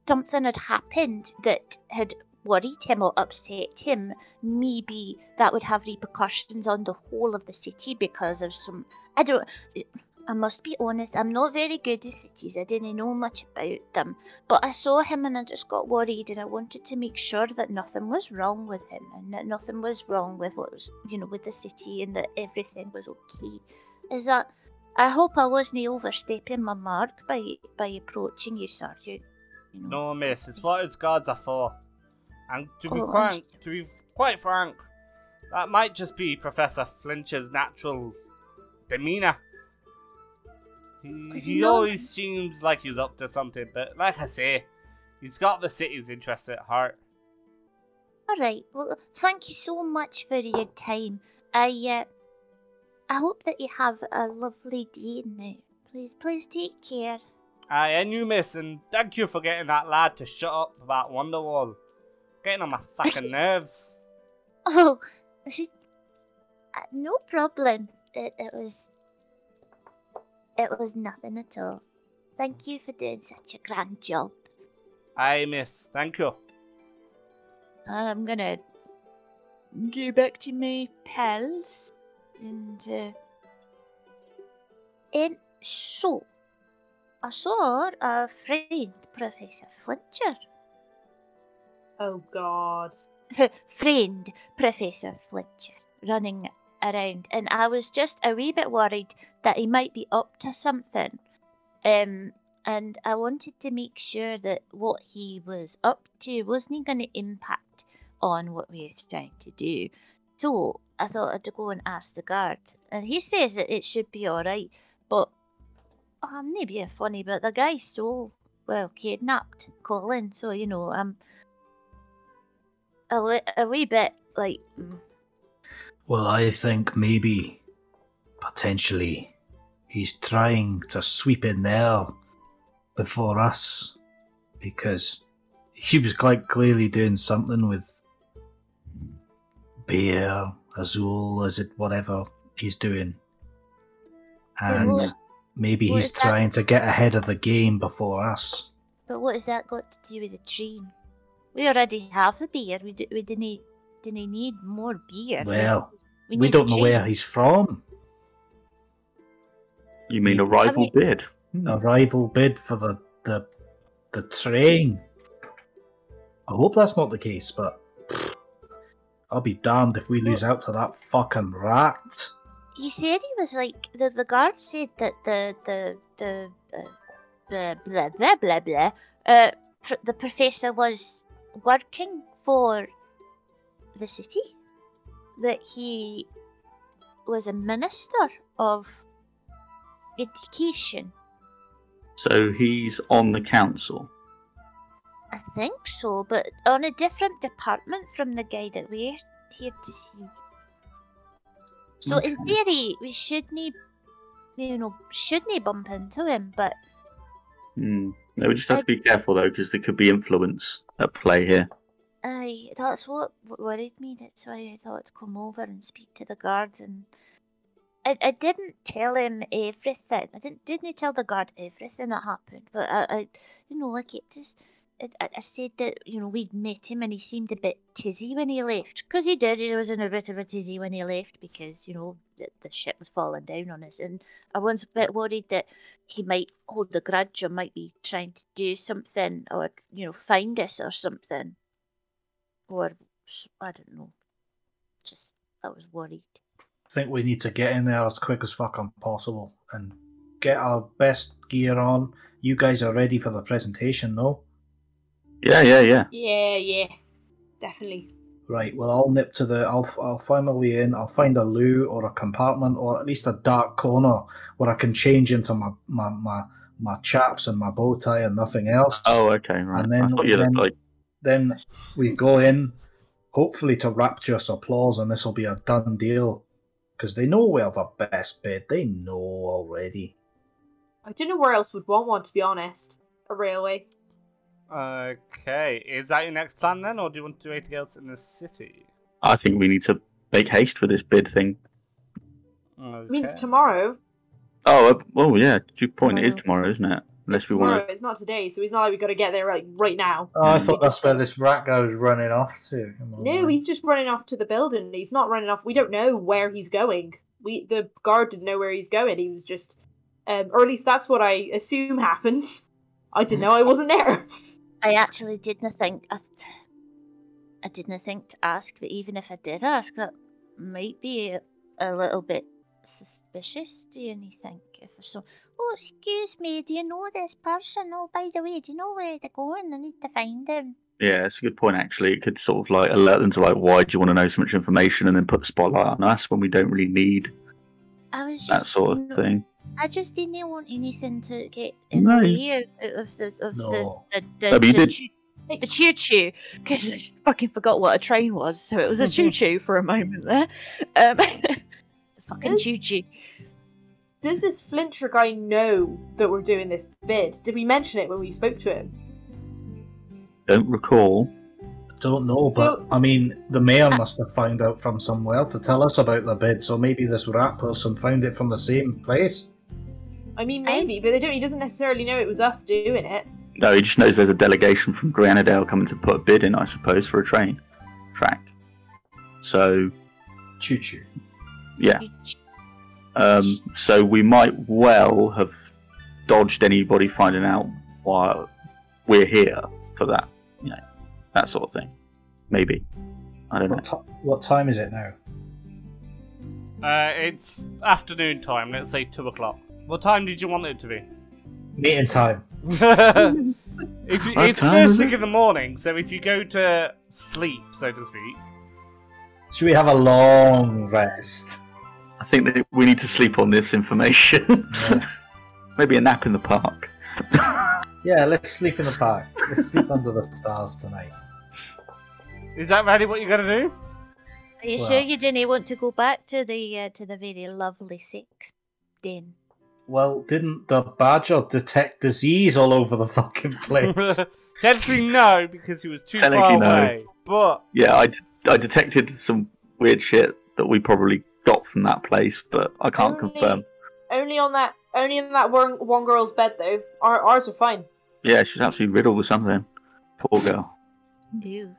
something had happened that had worried him or upset him, maybe that would have repercussions on the whole of the city because of some... I don't... I must be honest, I'm not very good at cities. I didn't know much about them. But I saw him and I just got worried and I wanted to make sure that nothing was wrong with him and that nothing was wrong with what was, you know, with the city and that everything was okay. Is that... I hope I wasn't overstepping my mark by by approaching you, sir. You, you know. No, miss. It's what its guards are for. And to be, oh, frank, to be quite frank, that might just be Professor Flincher's natural demeanour. He, he always seems like he's up to something, but like I say, he's got the city's interest at heart. Alright, well, thank you so much for your time. I uh, I hope that you have a lovely day now. Please, please take care. Aye, and you, miss, and thank you for getting that lad to shut up for that Wonderwall. Getting on my fucking nerves. Oh, no problem. It, it was, it was nothing at all. Thank you for doing such a grand job. Aye, miss. Thank you. I'm gonna go back to my pals and uh, and so I saw our friend Professor Flincher. Oh God! Friend, Professor Flincher, running around, and I was just a wee bit worried that he might be up to something, um, and I wanted to make sure that what he was up to wasn't going to impact on what we were trying to do. So I thought I'd go and ask the guard, and he says that it should be all right. But oh, I'm not being funny, but the guy stole, well, kidnapped Colin, so you know, I'm. A, li a wee bit, like... Well, I think maybe, potentially, he's trying to sweep in there before us, because he was quite clearly doing something with Bear, Azul, is it whatever he's doing. And what, maybe what he's trying that? to get ahead of the game before us. But what has that got to do with the train? We already have the beer. We, do, we didn't and I need more beer. Well, we, we don't know where he's from. You mean a rival we... bid? A rival bid for the, the the train. I hope that's not the case, but I'll be damned if we lose out to that fucking rat. He said he was like the the guard said that the the the uh, the blah blah blah blah. Uh, pr the professor was working for the city. That he was a minister of education. So he's on the council? I think so, but on a different department from the guy that we're here to see. So okay. In theory, we shouldn't, you know, shouldn't bump into him, but... Mm. No, we just have I'd... to be careful, though, because there could be influence at play here. Aye, that's what worried me. That's why I thought I'd come over and speak to the guard. And I, I didn't tell him everything. I didn't didn't tell the guard everything that happened. But I, I you know, like it just, I, I said that you know we'd met him and he seemed a bit tizzy when he left. Because he did. He was in a bit of a tizzy when he left because you know the, the shit was falling down on us. And I was a bit worried that he might hold a grudge or might be trying to do something or you know find us or something. Or, I don't know. Just, I was worried. I think we need to get in there as quick as fucking possible and get our best gear on. You guys are ready for the presentation, no? Yeah, yeah, yeah. Yeah, yeah. Definitely. Right, well, I'll nip to the... I'll, I'll find my way in. I'll find a loo or a compartment or at least a dark corner where I can change into my, my, my, my chaps and my bow tie and nothing else. Oh, okay, right. And then, I thought you looked like... Then we go in, hopefully to rapturous applause, and this will be a done deal. Because they know we're the best bid. They know already. I don't know where else would want one, to be honest. A railway. Okay. Is that your next plan, then? Or do you want to do anything else in the city? I think we need to make haste for this bid thing. Okay. It means tomorrow. Oh, well, yeah. Good point. It is tomorrow, isn't it? Unless we tomorrow, want to... It's not today, so it's not like we've got to get there like, right now. Oh, I thought that's where this rat guy was running off to. No, he's just running off to the building. He's not running off. We don't know where he's going. We The guard didn't know where he's going. He was just... Um, or at least that's what I assume happened. I didn't know. I wasn't there. I actually didn't think... I, I didn't think to ask, but even if I did ask, that might be a, a little bit suspicious, do you think? If so... Oh, excuse me, do you know this person? Oh, by the way, do you know where they're going? I need to find them. Yeah, it's a good point, actually. It could sort of like alert them to, like, why do you want to know so much information and then put the spotlight on us when we don't really need I was just, that sort of thing. I just didn't want anything to get in no. the way of the, of no. the, the, the, no, the, did... choo, the choo choo, because I fucking forgot what a train was, so it was a choo choo for a moment there. Um, the fucking choo choo. Does this Flincher guy know that we're doing this bid? Did we mention it when we spoke to him? Don't recall. Don't know, but so, I mean, the mayor uh, must have found out from somewhere to tell us about the bid, so maybe this rat person found it from the same place. I mean, maybe, but they don't, he doesn't necessarily know it was us doing it. No, he just knows there's a delegation from Grianadale coming to put a bid in, I suppose, for a train track. So... Choo-choo. Yeah. Choo-choo. Um, so we might well have dodged anybody finding out why we're here for that, you know, that sort of thing. Maybe. I don't what know. What time is it now? Uh, it's afternoon time, let's say two o'clock. What time did you want it to be? Meeting time. if you, it's time first thing in the morning, so if you go to sleep, so to speak. Should we have a long rest? I think that we need to sleep on this information. Yeah. Maybe a nap in the park. Yeah, let's sleep in the park. Let's sleep under the stars tonight. Is that really what you're going to do? Are you well, sure you didn't want to go back to the uh, to the very lovely sex den? Well, didn't the badger detect disease all over the fucking place? Technically no, because he was too far away. No. But yeah, I, d I detected some weird shit that we probably... got from that place, but I can't only, confirm. Only on that, only in that one, one girl's bed though. Our, ours are fine. Yeah, she's absolutely riddled with something. Poor girl. Ew.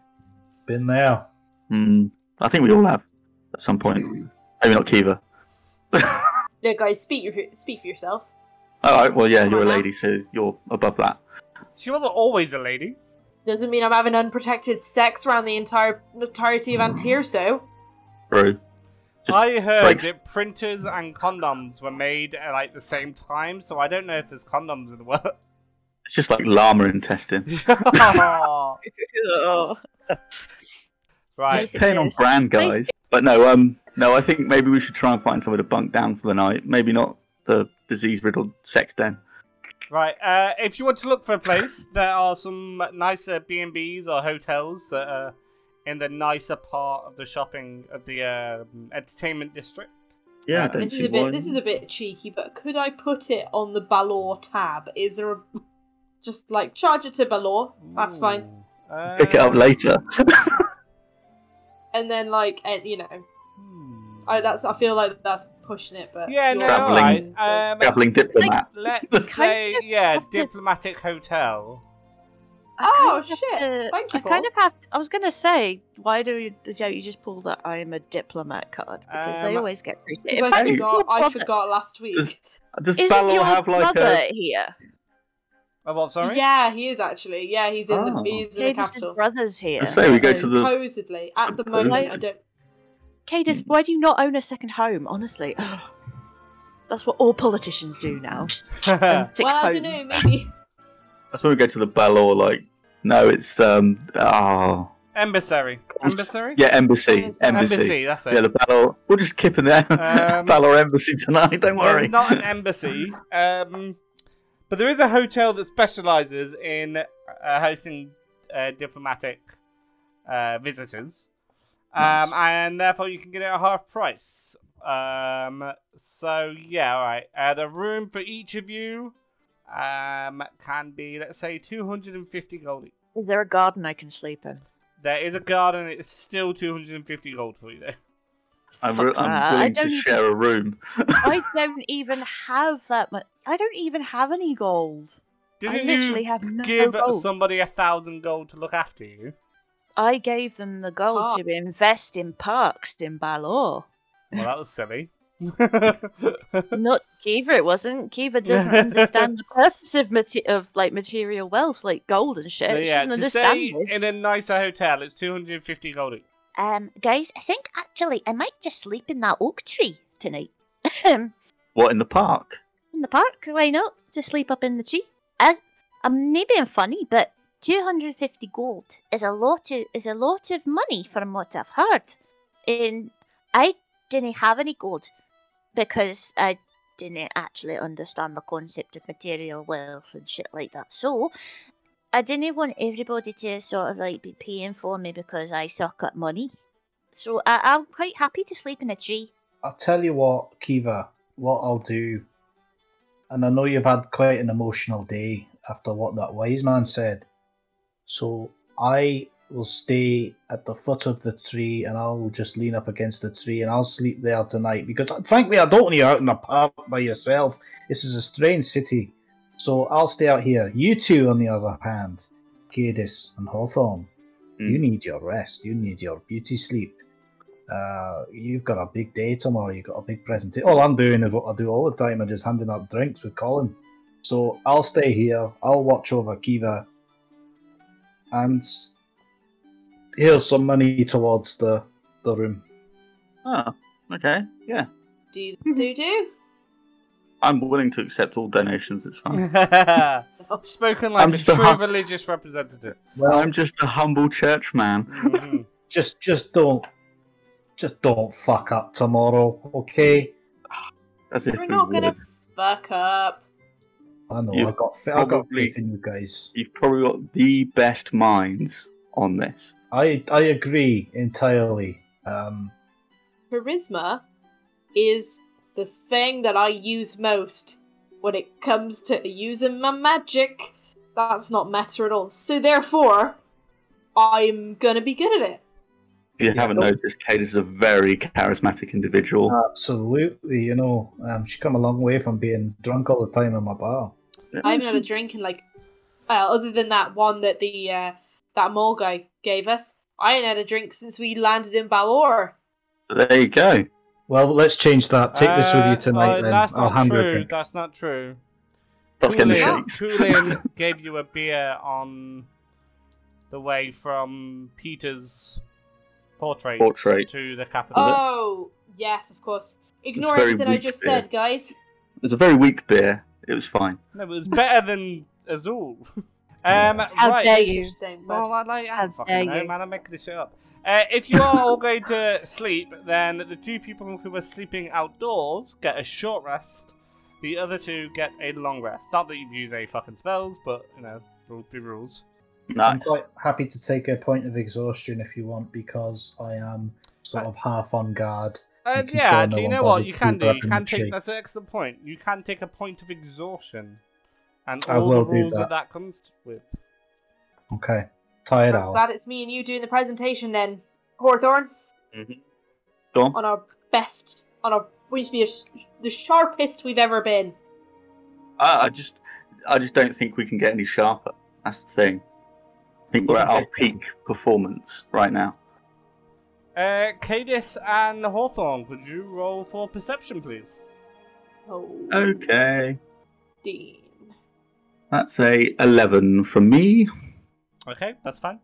Been there. Mm, I think we all have at some point. Maybe not Keeva. No, guys, speak your, speak for yourselves. All right. Well, yeah, you're a lady, so you're above that. She wasn't always a lady. Doesn't mean I'm having unprotected sex around the entire entirety of Antirso. True. Just I heard breaks. That printers and condoms were made at like the same time, so I don't know if there's condoms in the world. It's just like llama intestine. Oh. Right. Just staying on brand, guys. But no, um, no. I think maybe we should try and find somewhere to bunk down for the night. Maybe not the disease-riddled sex den. Right. Uh, if you want to look for a place, there are some nicer B and Bs or hotels that are in the nicer part of the shopping of the uh, entertainment district. Yeah, I don't this see is a why. bit. This is a bit cheeky, but could I put it on the Balor tab? Is there a just like charge it to Balor? That's Ooh. fine. Uh... Pick it up later. And then, like, you know, hmm. I that's I feel like that's pushing it, but yeah, no, traveling, right. um, traveling diplomat. Like, let's say, yeah, diplomatic to... hotel. Oh shit! To... Thank you. I Paul. kind of have. To... I was gonna say, why do you, you just pull that I am a diplomat card because um, they always get rejected. I, forgot, I forgot last week. Does, does Balor have like a here? Oh, what, sorry? Yeah, he is actually. Yeah, he's in oh. the he's in Kaydis the capital. His brother's here. I say we so go to the supposedly at supposedly. the moment. I don't. Kaydis, why do you not own a second home? Honestly, oh, that's what all politicians do now. six well, homes. I don't know. Maybe that's when we go to the Balor. Like, no, it's um ah oh. embassy, embassy. Yeah, embassy, embassy. Embassy. That's it. Yeah, the Balor. We'll just keep in there. Um, Balor embassy tonight. Don't worry. It's not an embassy. Um. But there is a hotel that specialises in uh, hosting uh, diplomatic uh, visitors. Nice. Um, and therefore you can get it at half price. Um, so, yeah, alright. Uh, the room for each of you um, can be, let's say, two hundred fifty gold each. Is there a garden I can sleep in? There is a garden. It's still two hundred fifty gold for you, though. I'm, I'm willing to share even, a room. I don't even have that much. I don't even have any gold. Didn't I literally you have no give gold. somebody a thousand gold to look after you? I gave them the gold oh. to invest in parks in Balor. Well, that was silly. Not Keeva, it wasn't. Keeva doesn't understand the purpose of, mate of like material wealth, like gold and shit. So, yeah, to stay in a nicer hotel, it's two hundred fifty gold each. Um, guys, I think actually I might just sleep in that oak tree tonight. What, in the park? In the park, why not? Just sleep up in the tree. I, I'm not being funny, but two hundred fifty gold is a lot of is a lot of money from what I've heard. And I didn't have any gold because I didn't actually understand the concept of material wealth and shit like that. So I didn't want everybody to sort of like be paying for me because I suck at money. So I, I'm quite happy to sleep in a tree. I'll tell you what, Keeva, what I'll do, and I know you've had quite an emotional day after what that wise man said, so I will stay at the foot of the tree and I'll just lean up against the tree and I'll sleep there tonight because frankly I don't want you out in the park by yourself. This is a strange city. So I'll stay out here. You two, on the other hand, Kaydis and Hawthorne, mm. you need your rest. You need your beauty sleep. Uh, you've got a big day tomorrow. You've got a big presentation. All I'm doing is what I do all the time. I'm just handing out drinks with Colin. So I'll stay here. I'll watch over Keeva. And here's some money towards the, the room. Oh, okay. Yeah. Do you do do? I'm willing to accept all donations, it's fine. Spoken like I'm just a true a religious representative. Well, I'm just a humble church man. Mm-hmm. just just don't just don't fuck up tomorrow, okay? As if We're not we gonna fuck up. I know, you've I got I got faith in you guys. You've probably got the best minds on this. I I agree entirely. Um Charisma is the thing that I use most when it comes to using my magic. That's not meta at all. So therefore, I'm going to be good at it. If you yeah, haven't noticed, Kate is a very charismatic individual. Absolutely, you know. Um, she's come a long way from being drunk all the time in my bar. I'm never drinking, like, uh, other than that one that the uh, that mole guy gave us. I ain't had a drink since we landed in Balor. There you go. Well, let's change that. Take uh, this with you tonight, uh, then. That's I'll not hand true. You a drink. That's not true. That's getting shakes. Colin gave you a beer on the way from Peter's portrait, portrait. to the capital. Oh, yes, of course. Ignore everything I just beer. said, guys. It was a very weak beer. It was fine. No, it was better than Azul. Um, How right. dare you? Well, I like, I fucking know, man. I'm making this shit up. Uh, if you are all going to sleep, then the two people who are sleeping outdoors get a short rest. The other two get a long rest. Not that you've used any fucking spells, but, you know, rules be rules. Nice. I'm quite happy to take a point of exhaustion if you want, because I am sort of half on guard. Uh, yeah, do no you know what? You can do. You can take, that's an excellent point. You can take a point of exhaustion. And all the rules that. that that comes with. Okay, tie it I'm out. Glad it's me and you doing the presentation then, Hawthorne. Mm-hmm. Go on. On our best, on our we should be a, the sharpest we've ever been. I, I just, I just don't think we can get any sharper. That's the thing. I think we're at our peak performance right now. Uh, Kaydis and Hawthorne, could you roll for perception, please? Oh. Okay. D. That's a eleven from me. Okay, that's fine.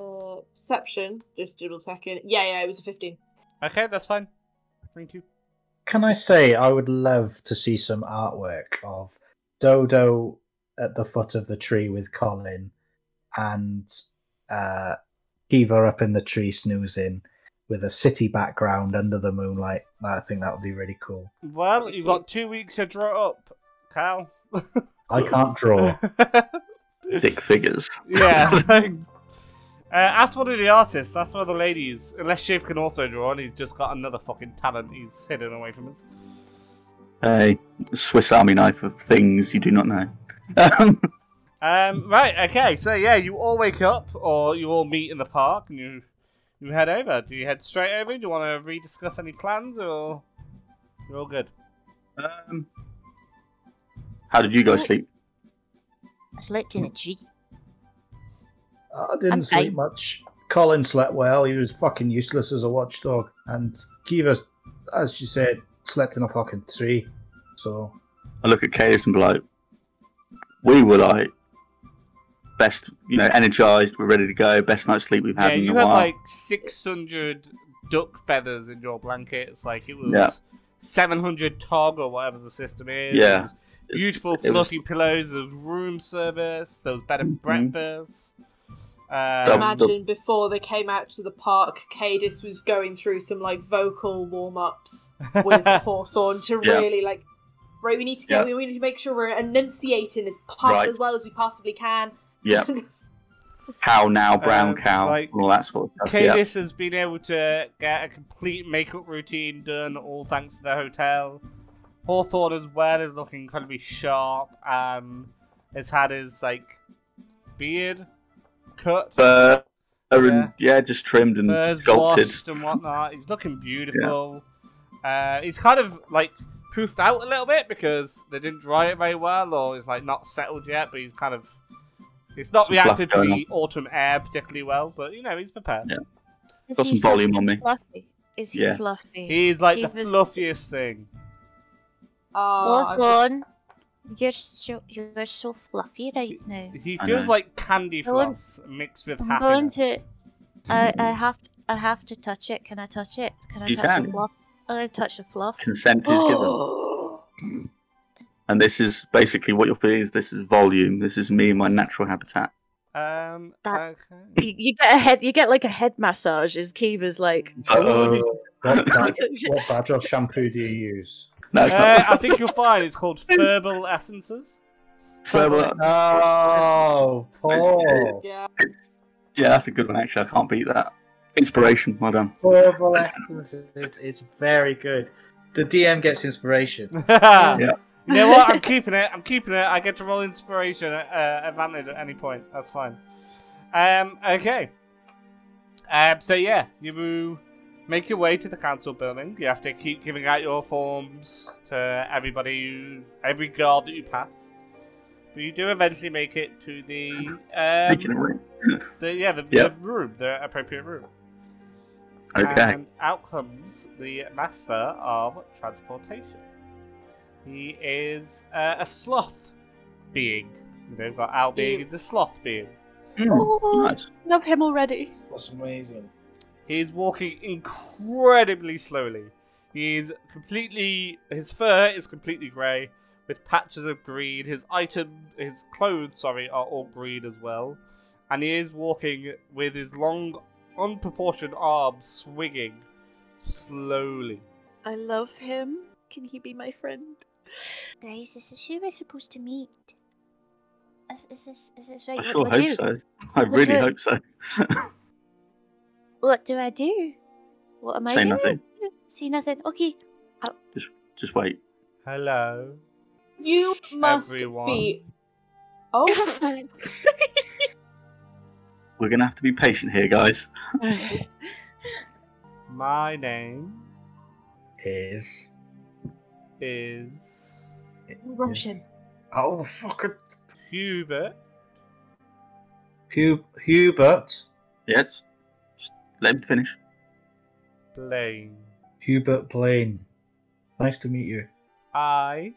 Uh, perception, just double second. Yeah, yeah, it was a fifteen. Okay, that's fine. Thank you. Can I say I would love to see some artwork of Dodo at the foot of the tree with Colin and uh, Keeva up in the tree snoozing with a city background under the moonlight. I think that would be really cool. Well, you've got two weeks to draw up, Cal. I can't draw. Thick figures. Yeah. Like, uh, ask one of the artists. Ask one of the ladies. Unless Shiv can also draw, and he's just got another fucking talent he's hidden away from us. A Swiss Army knife of things you do not know. um, right, okay. So, yeah, you all wake up, or you all meet in the park, and you, you head over. Do you head straight over? Do you want to rediscuss any plans, or you're all good? Um... How did you guys sleep? I slept in a jeep. I didn't and sleep I... much. Colin slept well. He was fucking useless as a watchdog. And Keeva, as she said, slept in a fucking tree. So I look at Kaydis and be like, we were like best, you know, energised. We're ready to go. Best night's sleep we've had yeah, in a while. You had like six hundred duck feathers in your blankets. Like it was yeah. seven hundred tog or whatever the system is. Yeah. Beautiful fluffy was... pillows, there was room service, there was bed and breakfast. Um, Imagine before they came out to the park, Kaydis was going through some like vocal warm-ups with Hawthorne to yeah. really like, right, we need to get, yeah. we need to make sure we're enunciating as right. as well as we possibly can. Yeah. Cow now, brown um, cow, like, all that sort of stuff. Kaydis yeah. has been able to get a complete makeup routine done, all thanks to the hotel. Hawthorne as well is looking incredibly sharp and has had his like beard cut. Fur yeah. and yeah, just trimmed and Fur's sculpted. Washed and whatnot. He's looking beautiful. Yeah. Uh, he's kind of like poofed out a little bit because they didn't dry it very well or it's like not settled yet, but he's kind of it's not some reacted to the on. autumn air particularly well, but you know, he's prepared. Yeah. Got some volume on me. Fluffy? Is he yeah. fluffy? He's like he the was... fluffiest thing. Oh, Hawthorne, just... you're, so, you're so fluffy right now. He feels like candy floss I'm mixed with I'm happiness. Going to, I, I, have, I have to touch it. Can I touch it? Can I you touch can. the fluff? I'm going to touch the fluff. Consent is given. And this is basically what you're feeling is this is volume. This is me in my natural habitat. Um, that, okay. you, you get a head, you get like a head massage as Keeva's like... Uh-oh. What, what badger shampoo do you use? No, it's uh, not. I think you'll find it's called Verbal Essences. Verbal. Oh, Paul. Yeah. yeah, that's a good one, actually. I can't beat that. Inspiration, well done. Verbal Essences. It's, it's very good. The D M gets inspiration. yeah. You know what? I'm keeping it. I'm keeping it. I get to roll inspiration uh, advantage at any point. That's fine. Um. Okay. Um. So, yeah. You... Make your way to the council building. You have to keep giving out your forms to everybody, who, every guard that you pass. But you do eventually make it to the um, the, yeah, the, yep. the room, the appropriate room. Okay. And out comes the master of transportation. He is uh, a sloth being. You know, we've got Al being, he's a sloth being. Mm, oh, nice. Love him already. That's amazing. He's walking incredibly slowly. He's completely, his fur is completely grey with patches of green. His item, his clothes, sorry, are all green as well. And he is walking with his long, unproportioned arms swinging slowly. I love him. Can he be my friend? Guys, this is who we're supposed to meet. Is this, is this right? I sure hope do? so. I what really hope so. What do I do? What am Say I doing? Say nothing. Say nothing. Okay. I'll... Just just wait. Hello. You must Everyone. be... Oh. We're going to have to be patient here, guys. My name... Is... Is... Russian. Is... Oh, fuck it. Hubert. Hub Hubert. Yes. Just let him finish. Blaine. Hubert Blaine. Nice to meet you. I.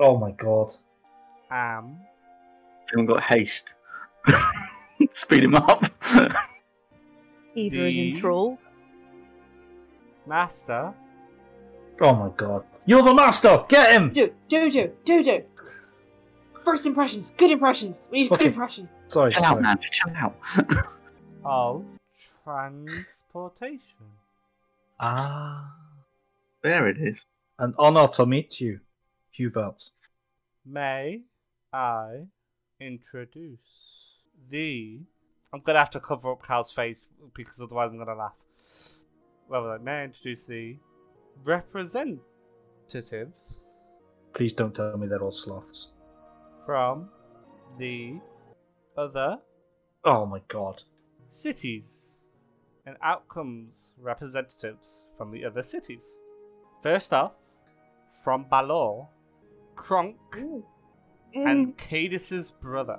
Oh my god. Am. Everyone got haste. Speed him up. Either is enthralled. Master. Oh my god. You're the master. Get him. Do do do do do. First impressions, good impressions. We need okay. good impressions. Sorry, chill out, man. Chill out. Of transportation. Ah, there it is. An honor to meet you, Hubert. May I introduce the? I'm gonna have to cover up Cal's face because otherwise I'm gonna laugh. Well, may I introduce the representatives? Please don't tell me they're all sloths. From the other oh my god cities and outcomes representatives from the other cities. First off, from Balor, Kronk mm. and Kaydis' brother,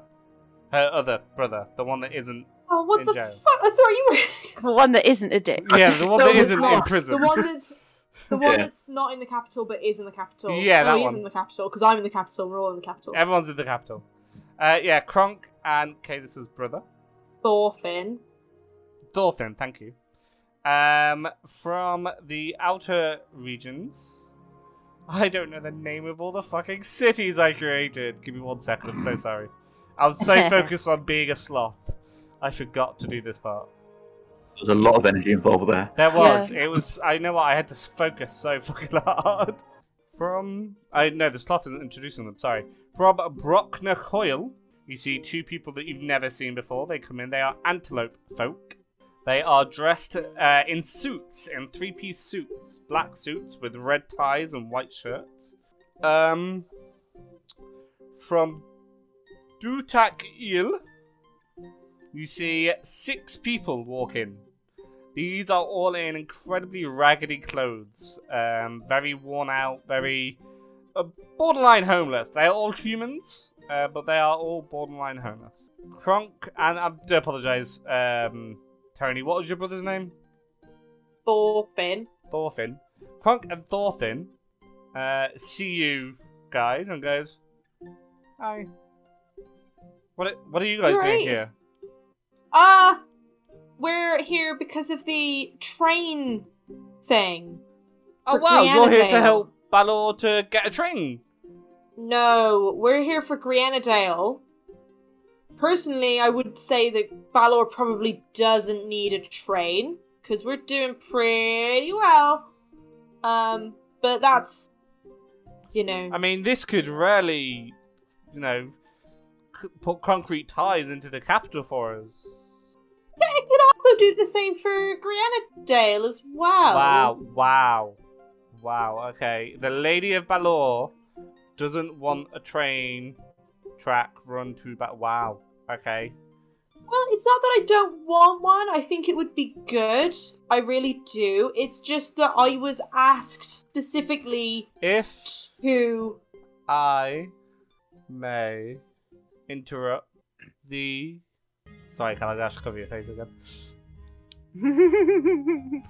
her other brother, the one that isn't. Oh, what in the jail. fuck! I thought you were the one that isn't a dick. Yeah, the one that, that isn't not. in prison. The one that's. The one yeah. that's not in the capital but is in the capital. Yeah, that no, he's one. in the capital because I'm in the capital. We're all in the capital. Everyone's in the capital. Uh, yeah, Kronk and Cadis's brother. Thorfinn. Thorfinn, thank you. Um, from the outer regions. I don't know the name of all the fucking cities I created. Give me one second. I'm so sorry. I was so focused on being a sloth. I forgot to do this part. There's a lot of energy involved there. There was. Yeah. It was. I know what. I had to focus so fucking hard. From. I know the sloth isn't introducing them. Sorry. From Brockner Coil, you see two people that you've never seen before. They come in. They are antelope folk. They are dressed uh, in suits, in three-piece suits, black suits with red ties and white shirts. Um. From Dutak Il, you see six people walk in. These are all in incredibly raggedy clothes, um, very worn out, very uh, borderline homeless. They are all humans, uh, but they are all borderline homeless. Kronk, and I do apologise, um, Tony, what was your brother's name? Thorfinn. Thorfinn. Kronk and Thorfinn uh, see you guys and goes, hi. What, what are you guys You're doing right. here? Ah! Uh... We're here because of the train thing. Oh, wow, Grianadale. You're here to help Balor to get a train. No, we're here for Grianadale. Personally, I would say that Balor probably doesn't need a train, because we're doing pretty well. Um, but that's, you know... I mean, this could really, you know, c put concrete ties into the capital for us. Yeah, it could also do the same for Grianadale as well. Wow, wow. Wow, okay. The Lady of Balor doesn't want a train track run to Balor. Wow, okay. Well, it's not that I don't want one. I think it would be good. I really do. It's just that I was asked specifically if to... I may interrupt the Sorry, can I dash cover your face again?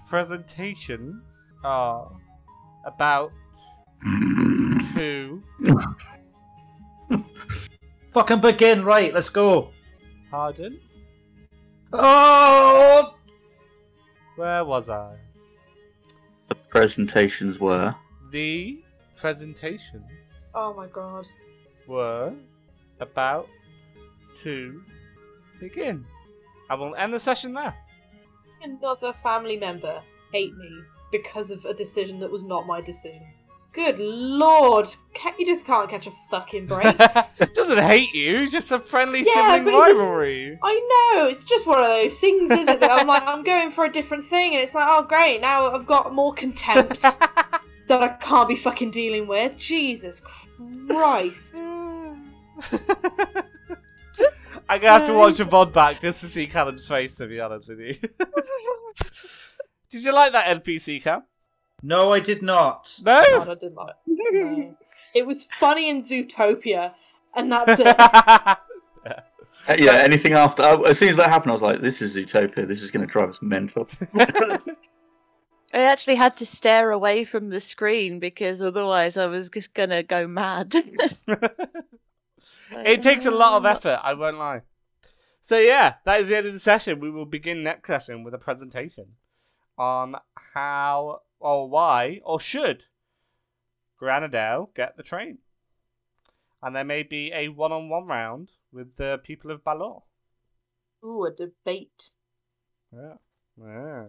Presentations are about two. Fucking begin, right? Let's go. Pardon? Oh, where was I? The presentations were. The presentation. Oh my god. Were about to begin. I will end the session there. Another family member ate me because of a decision that was not my decision. Good lord. You just can't catch a fucking break. Doesn't hate you, just a friendly yeah, sibling rivalry. Just, I know, it's just one of those things, isn't it? I'm like, I'm going for a different thing, and it's like, oh great, now I've got more contempt that I can't be fucking dealing with. Jesus Christ. I'm going to have to watch a V O D back just to see Callum's face, to be honest with you. Did you like that N P C, Cam? No, I did not. No? God, I didn't like it. No. It was funny in Zootopia, and that's it. yeah. yeah, anything after... Uh, as soon as that happened, I was like, this is Zootopia. This is going to drive us mental. I actually had to stare away from the screen, because otherwise I was just going to go mad. It takes a lot of effort, I won't lie. So yeah, that is the end of the session. We will begin next session with a presentation on how... or why, or should Grianadale get the train? And there may be a one-on-one round with the people of Balor. Ooh, a debate. Yeah. yeah.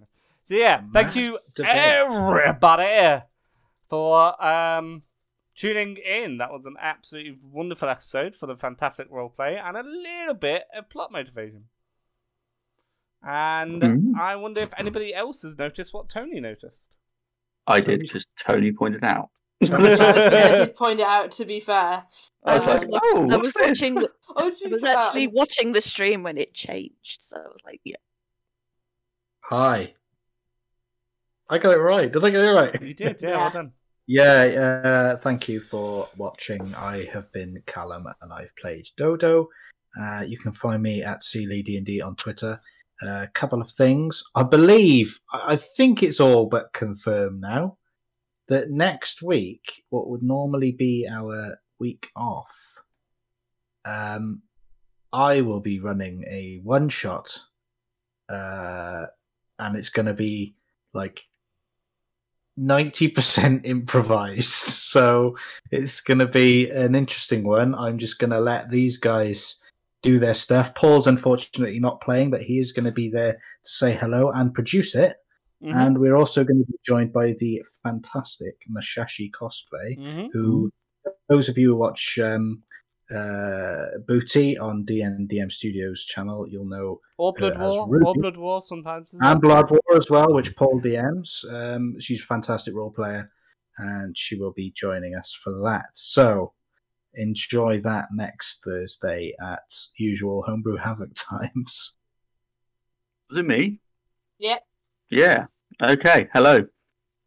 So yeah, thank you debate. everybody for um, tuning in. That was an absolutely wonderful episode for the fantastic roleplay and a little bit of plot motivation. And mm-hmm. I wonder if anybody else has noticed what Tony noticed. I did, because Tony pointed out. yeah, I did point it out, to be fair. I was um, like, oh, I was, what's this? The, oh, I was actually watching the stream when it changed, so I was like, yeah. Hi. I got it right. Did I get it right? You did, yeah, yeah. Well done. Yeah, uh, thank you for watching. I have been Callum, and I've played Dodo. Uh, you can find me at Clee D and D on Twitter. A uh, couple of things. I believe, I think it's all but confirmed now, that next week, what would normally be our week off, um, I will be running a one-shot, uh, and it's going to be like ninety percent improvised. So it's going to be an interesting one. I'm just going to let these guys... do their stuff. Paul's unfortunately not playing, but he is going to be there to say hello and produce it. Mm-hmm. And we're also going to be joined by the fantastic Mashashi cosplay, mm-hmm. who, those of you who watch um, uh, Booty on D and D M Studios channel, you'll know. Or Blood War, Ruby, or Blood War sometimes. And Blood War as well, which Paul D Ms. Um, she's a fantastic role player, and she will be joining us for that. So... enjoy that next Thursday at usual Homebrew Havoc times. Was it me? Yep. Yeah. Okay. Hello.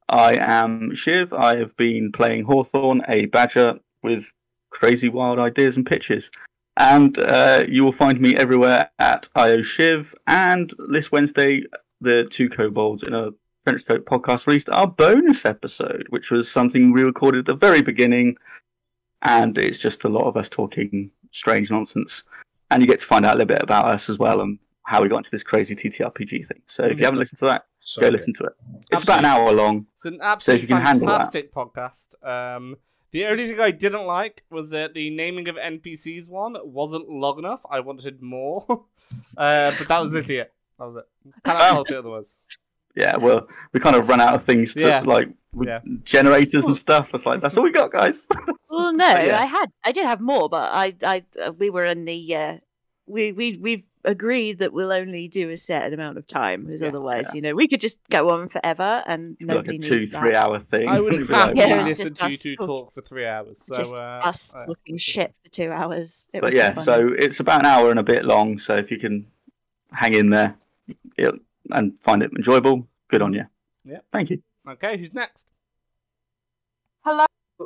I am Shiv. I have been playing Hawthorne, a badger with crazy wild ideas and pitches. And uh, you will find me everywhere at IOShiv. And this Wednesday, the Two Kobolds in a Trench Coat podcast released our bonus episode, which was something we recorded at the very beginning. And it's just a lot of us talking strange nonsense. And you get to find out a little bit about us as well and how we got into this crazy T T R P G thing. So if you haven't listened to that, so go good. listen to it. It's absolutely. about an hour long. It's an absolutely so fantastic podcast. Um, the only thing I didn't like was that the naming of N P Cs one wasn't long enough. I wanted more. uh, but that was literally it. That was it. Kind of helped it otherwise. Yeah, well, we kind of run out of things to, yeah. like, yeah. generators and stuff. It's like, that's all we got, guys. Well, no, yeah. I had, I did have more, but I, I, we were in the, uh, we, we, we've agreed that we'll only do a certain amount of time, because yes, otherwise, yes. you know, we could just go on forever, and nobody like a two, needs that. Two, three-hour thing. I would happily yeah, listen to you two talk, talk for three hours. So just uh, us uh, looking shit for two hours. It but yeah, so it's about an hour and a bit long. So if you can hang in there, it'll... and find it enjoyable, good on you. Yeah, thank you. Okay, who's next? Hello,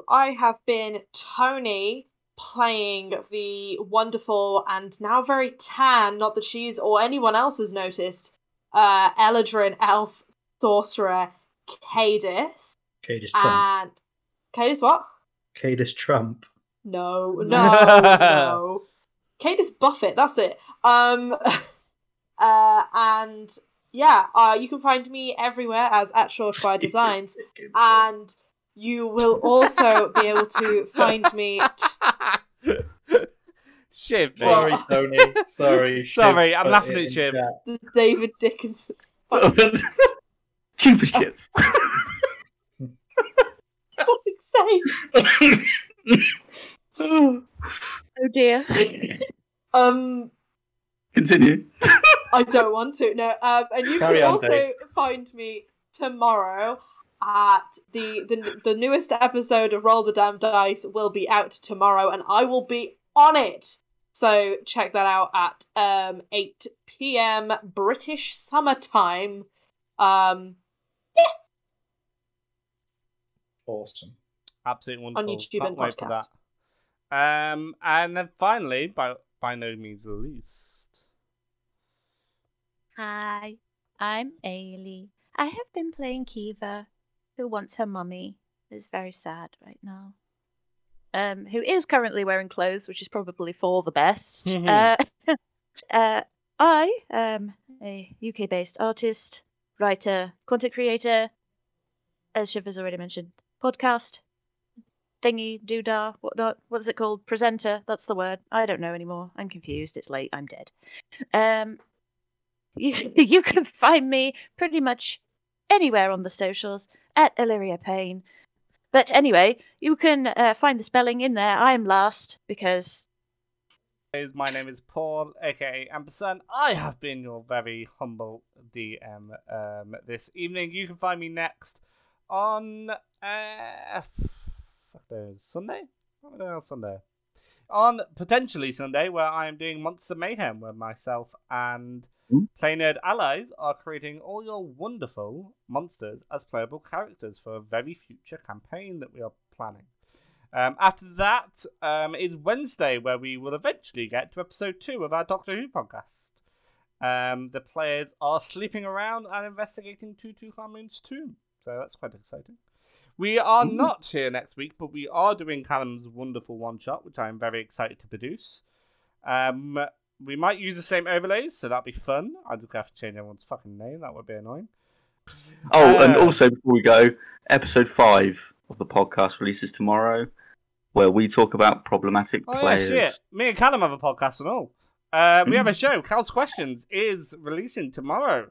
I have been Tony, playing the wonderful and now very tan, not that she's or anyone else has noticed, uh, Eladrin elf sorcerer Kaydis. Kaydis Trump. And Kaydis what? Kaydis Trump. No, no, no. Kaydis Buffett, that's it. Um, uh, and yeah, uh, you can find me everywhere as at Shawfire Designs, and you will also be able to find me. T- Shiv, mate. Sorry, Tony. Sorry, sorry. Shiv, I'm laughing at Shiv. Chat. David Dickinson. Cheapest chips. For fuck's sake. Oh dear. Um. Continue. I don't want to. No. Um. And you Carry can on, also Dave. Find me tomorrow at the, the the newest episode of Roll the Damn Dice will be out tomorrow, and I will be on it. So check that out at um eight p.m. British summer time. Um. Yeah. Awesome. Absolutely wonderful. On YouTube and podcast. For that. Um, and then finally, by by no means the least. Hi, I'm Ailey. I have been playing Keeva, who wants her mummy. It's very sad right now. Um, who is currently wearing clothes, which is probably for the best. uh, uh, I am a U K-based artist, writer, content creator, as Shiv has already mentioned, podcast. Thingy, doodah, whatnot. What's it called? Presenter. That's the word. I don't know anymore. I'm confused. It's late. I'm dead. Um, you, you can find me pretty much anywhere on the socials at Illyria Payne. But anyway, you can uh, find the spelling in there. I am last because. My name is Paul, aka Ampersand. I have been your very humble D M um, this evening. You can find me next on. Uh, Sunday? On Sunday. On potentially Sunday, where I am doing Monster Mayhem, where myself and mm. Play Nerd allies are creating all your wonderful monsters as playable characters for a very future campaign that we are planning. Um, after that um, is Wednesday, where we will eventually get to episode two of our Doctor Who podcast. Um, the players are sleeping around and investigating Tutu Harmoon's tomb, so that's quite exciting. We are not here next week, but we are doing Callum's wonderful one-shot, which I am very excited to produce. Um, we might use the same overlays, so that'd be fun. I'd just have to change everyone's fucking name. That would be annoying. Oh, uh, and also, before we go, episode five of the podcast releases tomorrow, where we talk about problematic oh, players. Oh, yeah, shit. Me and Callum have a podcast and all. Uh, we have a show. Cal's Questions is releasing tomorrow.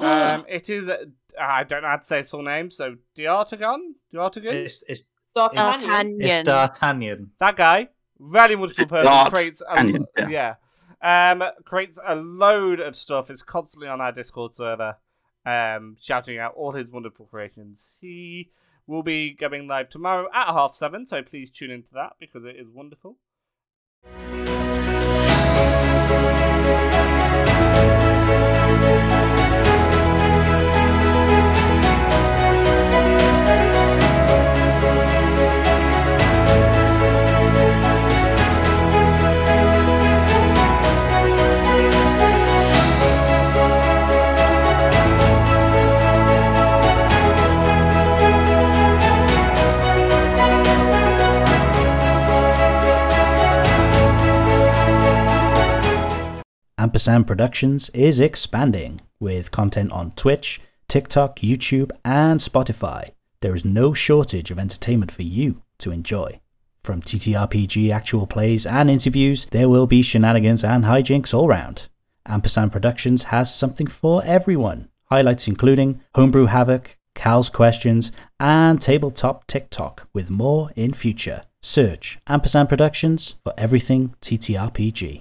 Um, it is, uh, I don't know how to say his full name, so D'Artagnan? D'Artagnan? It's, it's D'Artagnan. It's D'Artagnan. That guy, really wonderful person, creates a, yeah. yeah, um, creates a load of stuff, is constantly on our Discord server, um, shouting out all his wonderful creations. He will be going live tomorrow at half seven, so please tune into that, because it is wonderful. Ampersand Productions is expanding with content on Twitch, TikTok, YouTube, and Spotify. There is no shortage of entertainment for you to enjoy. From T T R P G actual plays and interviews, there will be shenanigans and hijinks all round. Ampersand Productions has something for everyone. Highlights including Homebrew Havoc, Cal's Questions, and Tabletop TikTok with more in future. Search Ampersand Productions for everything T T R P G.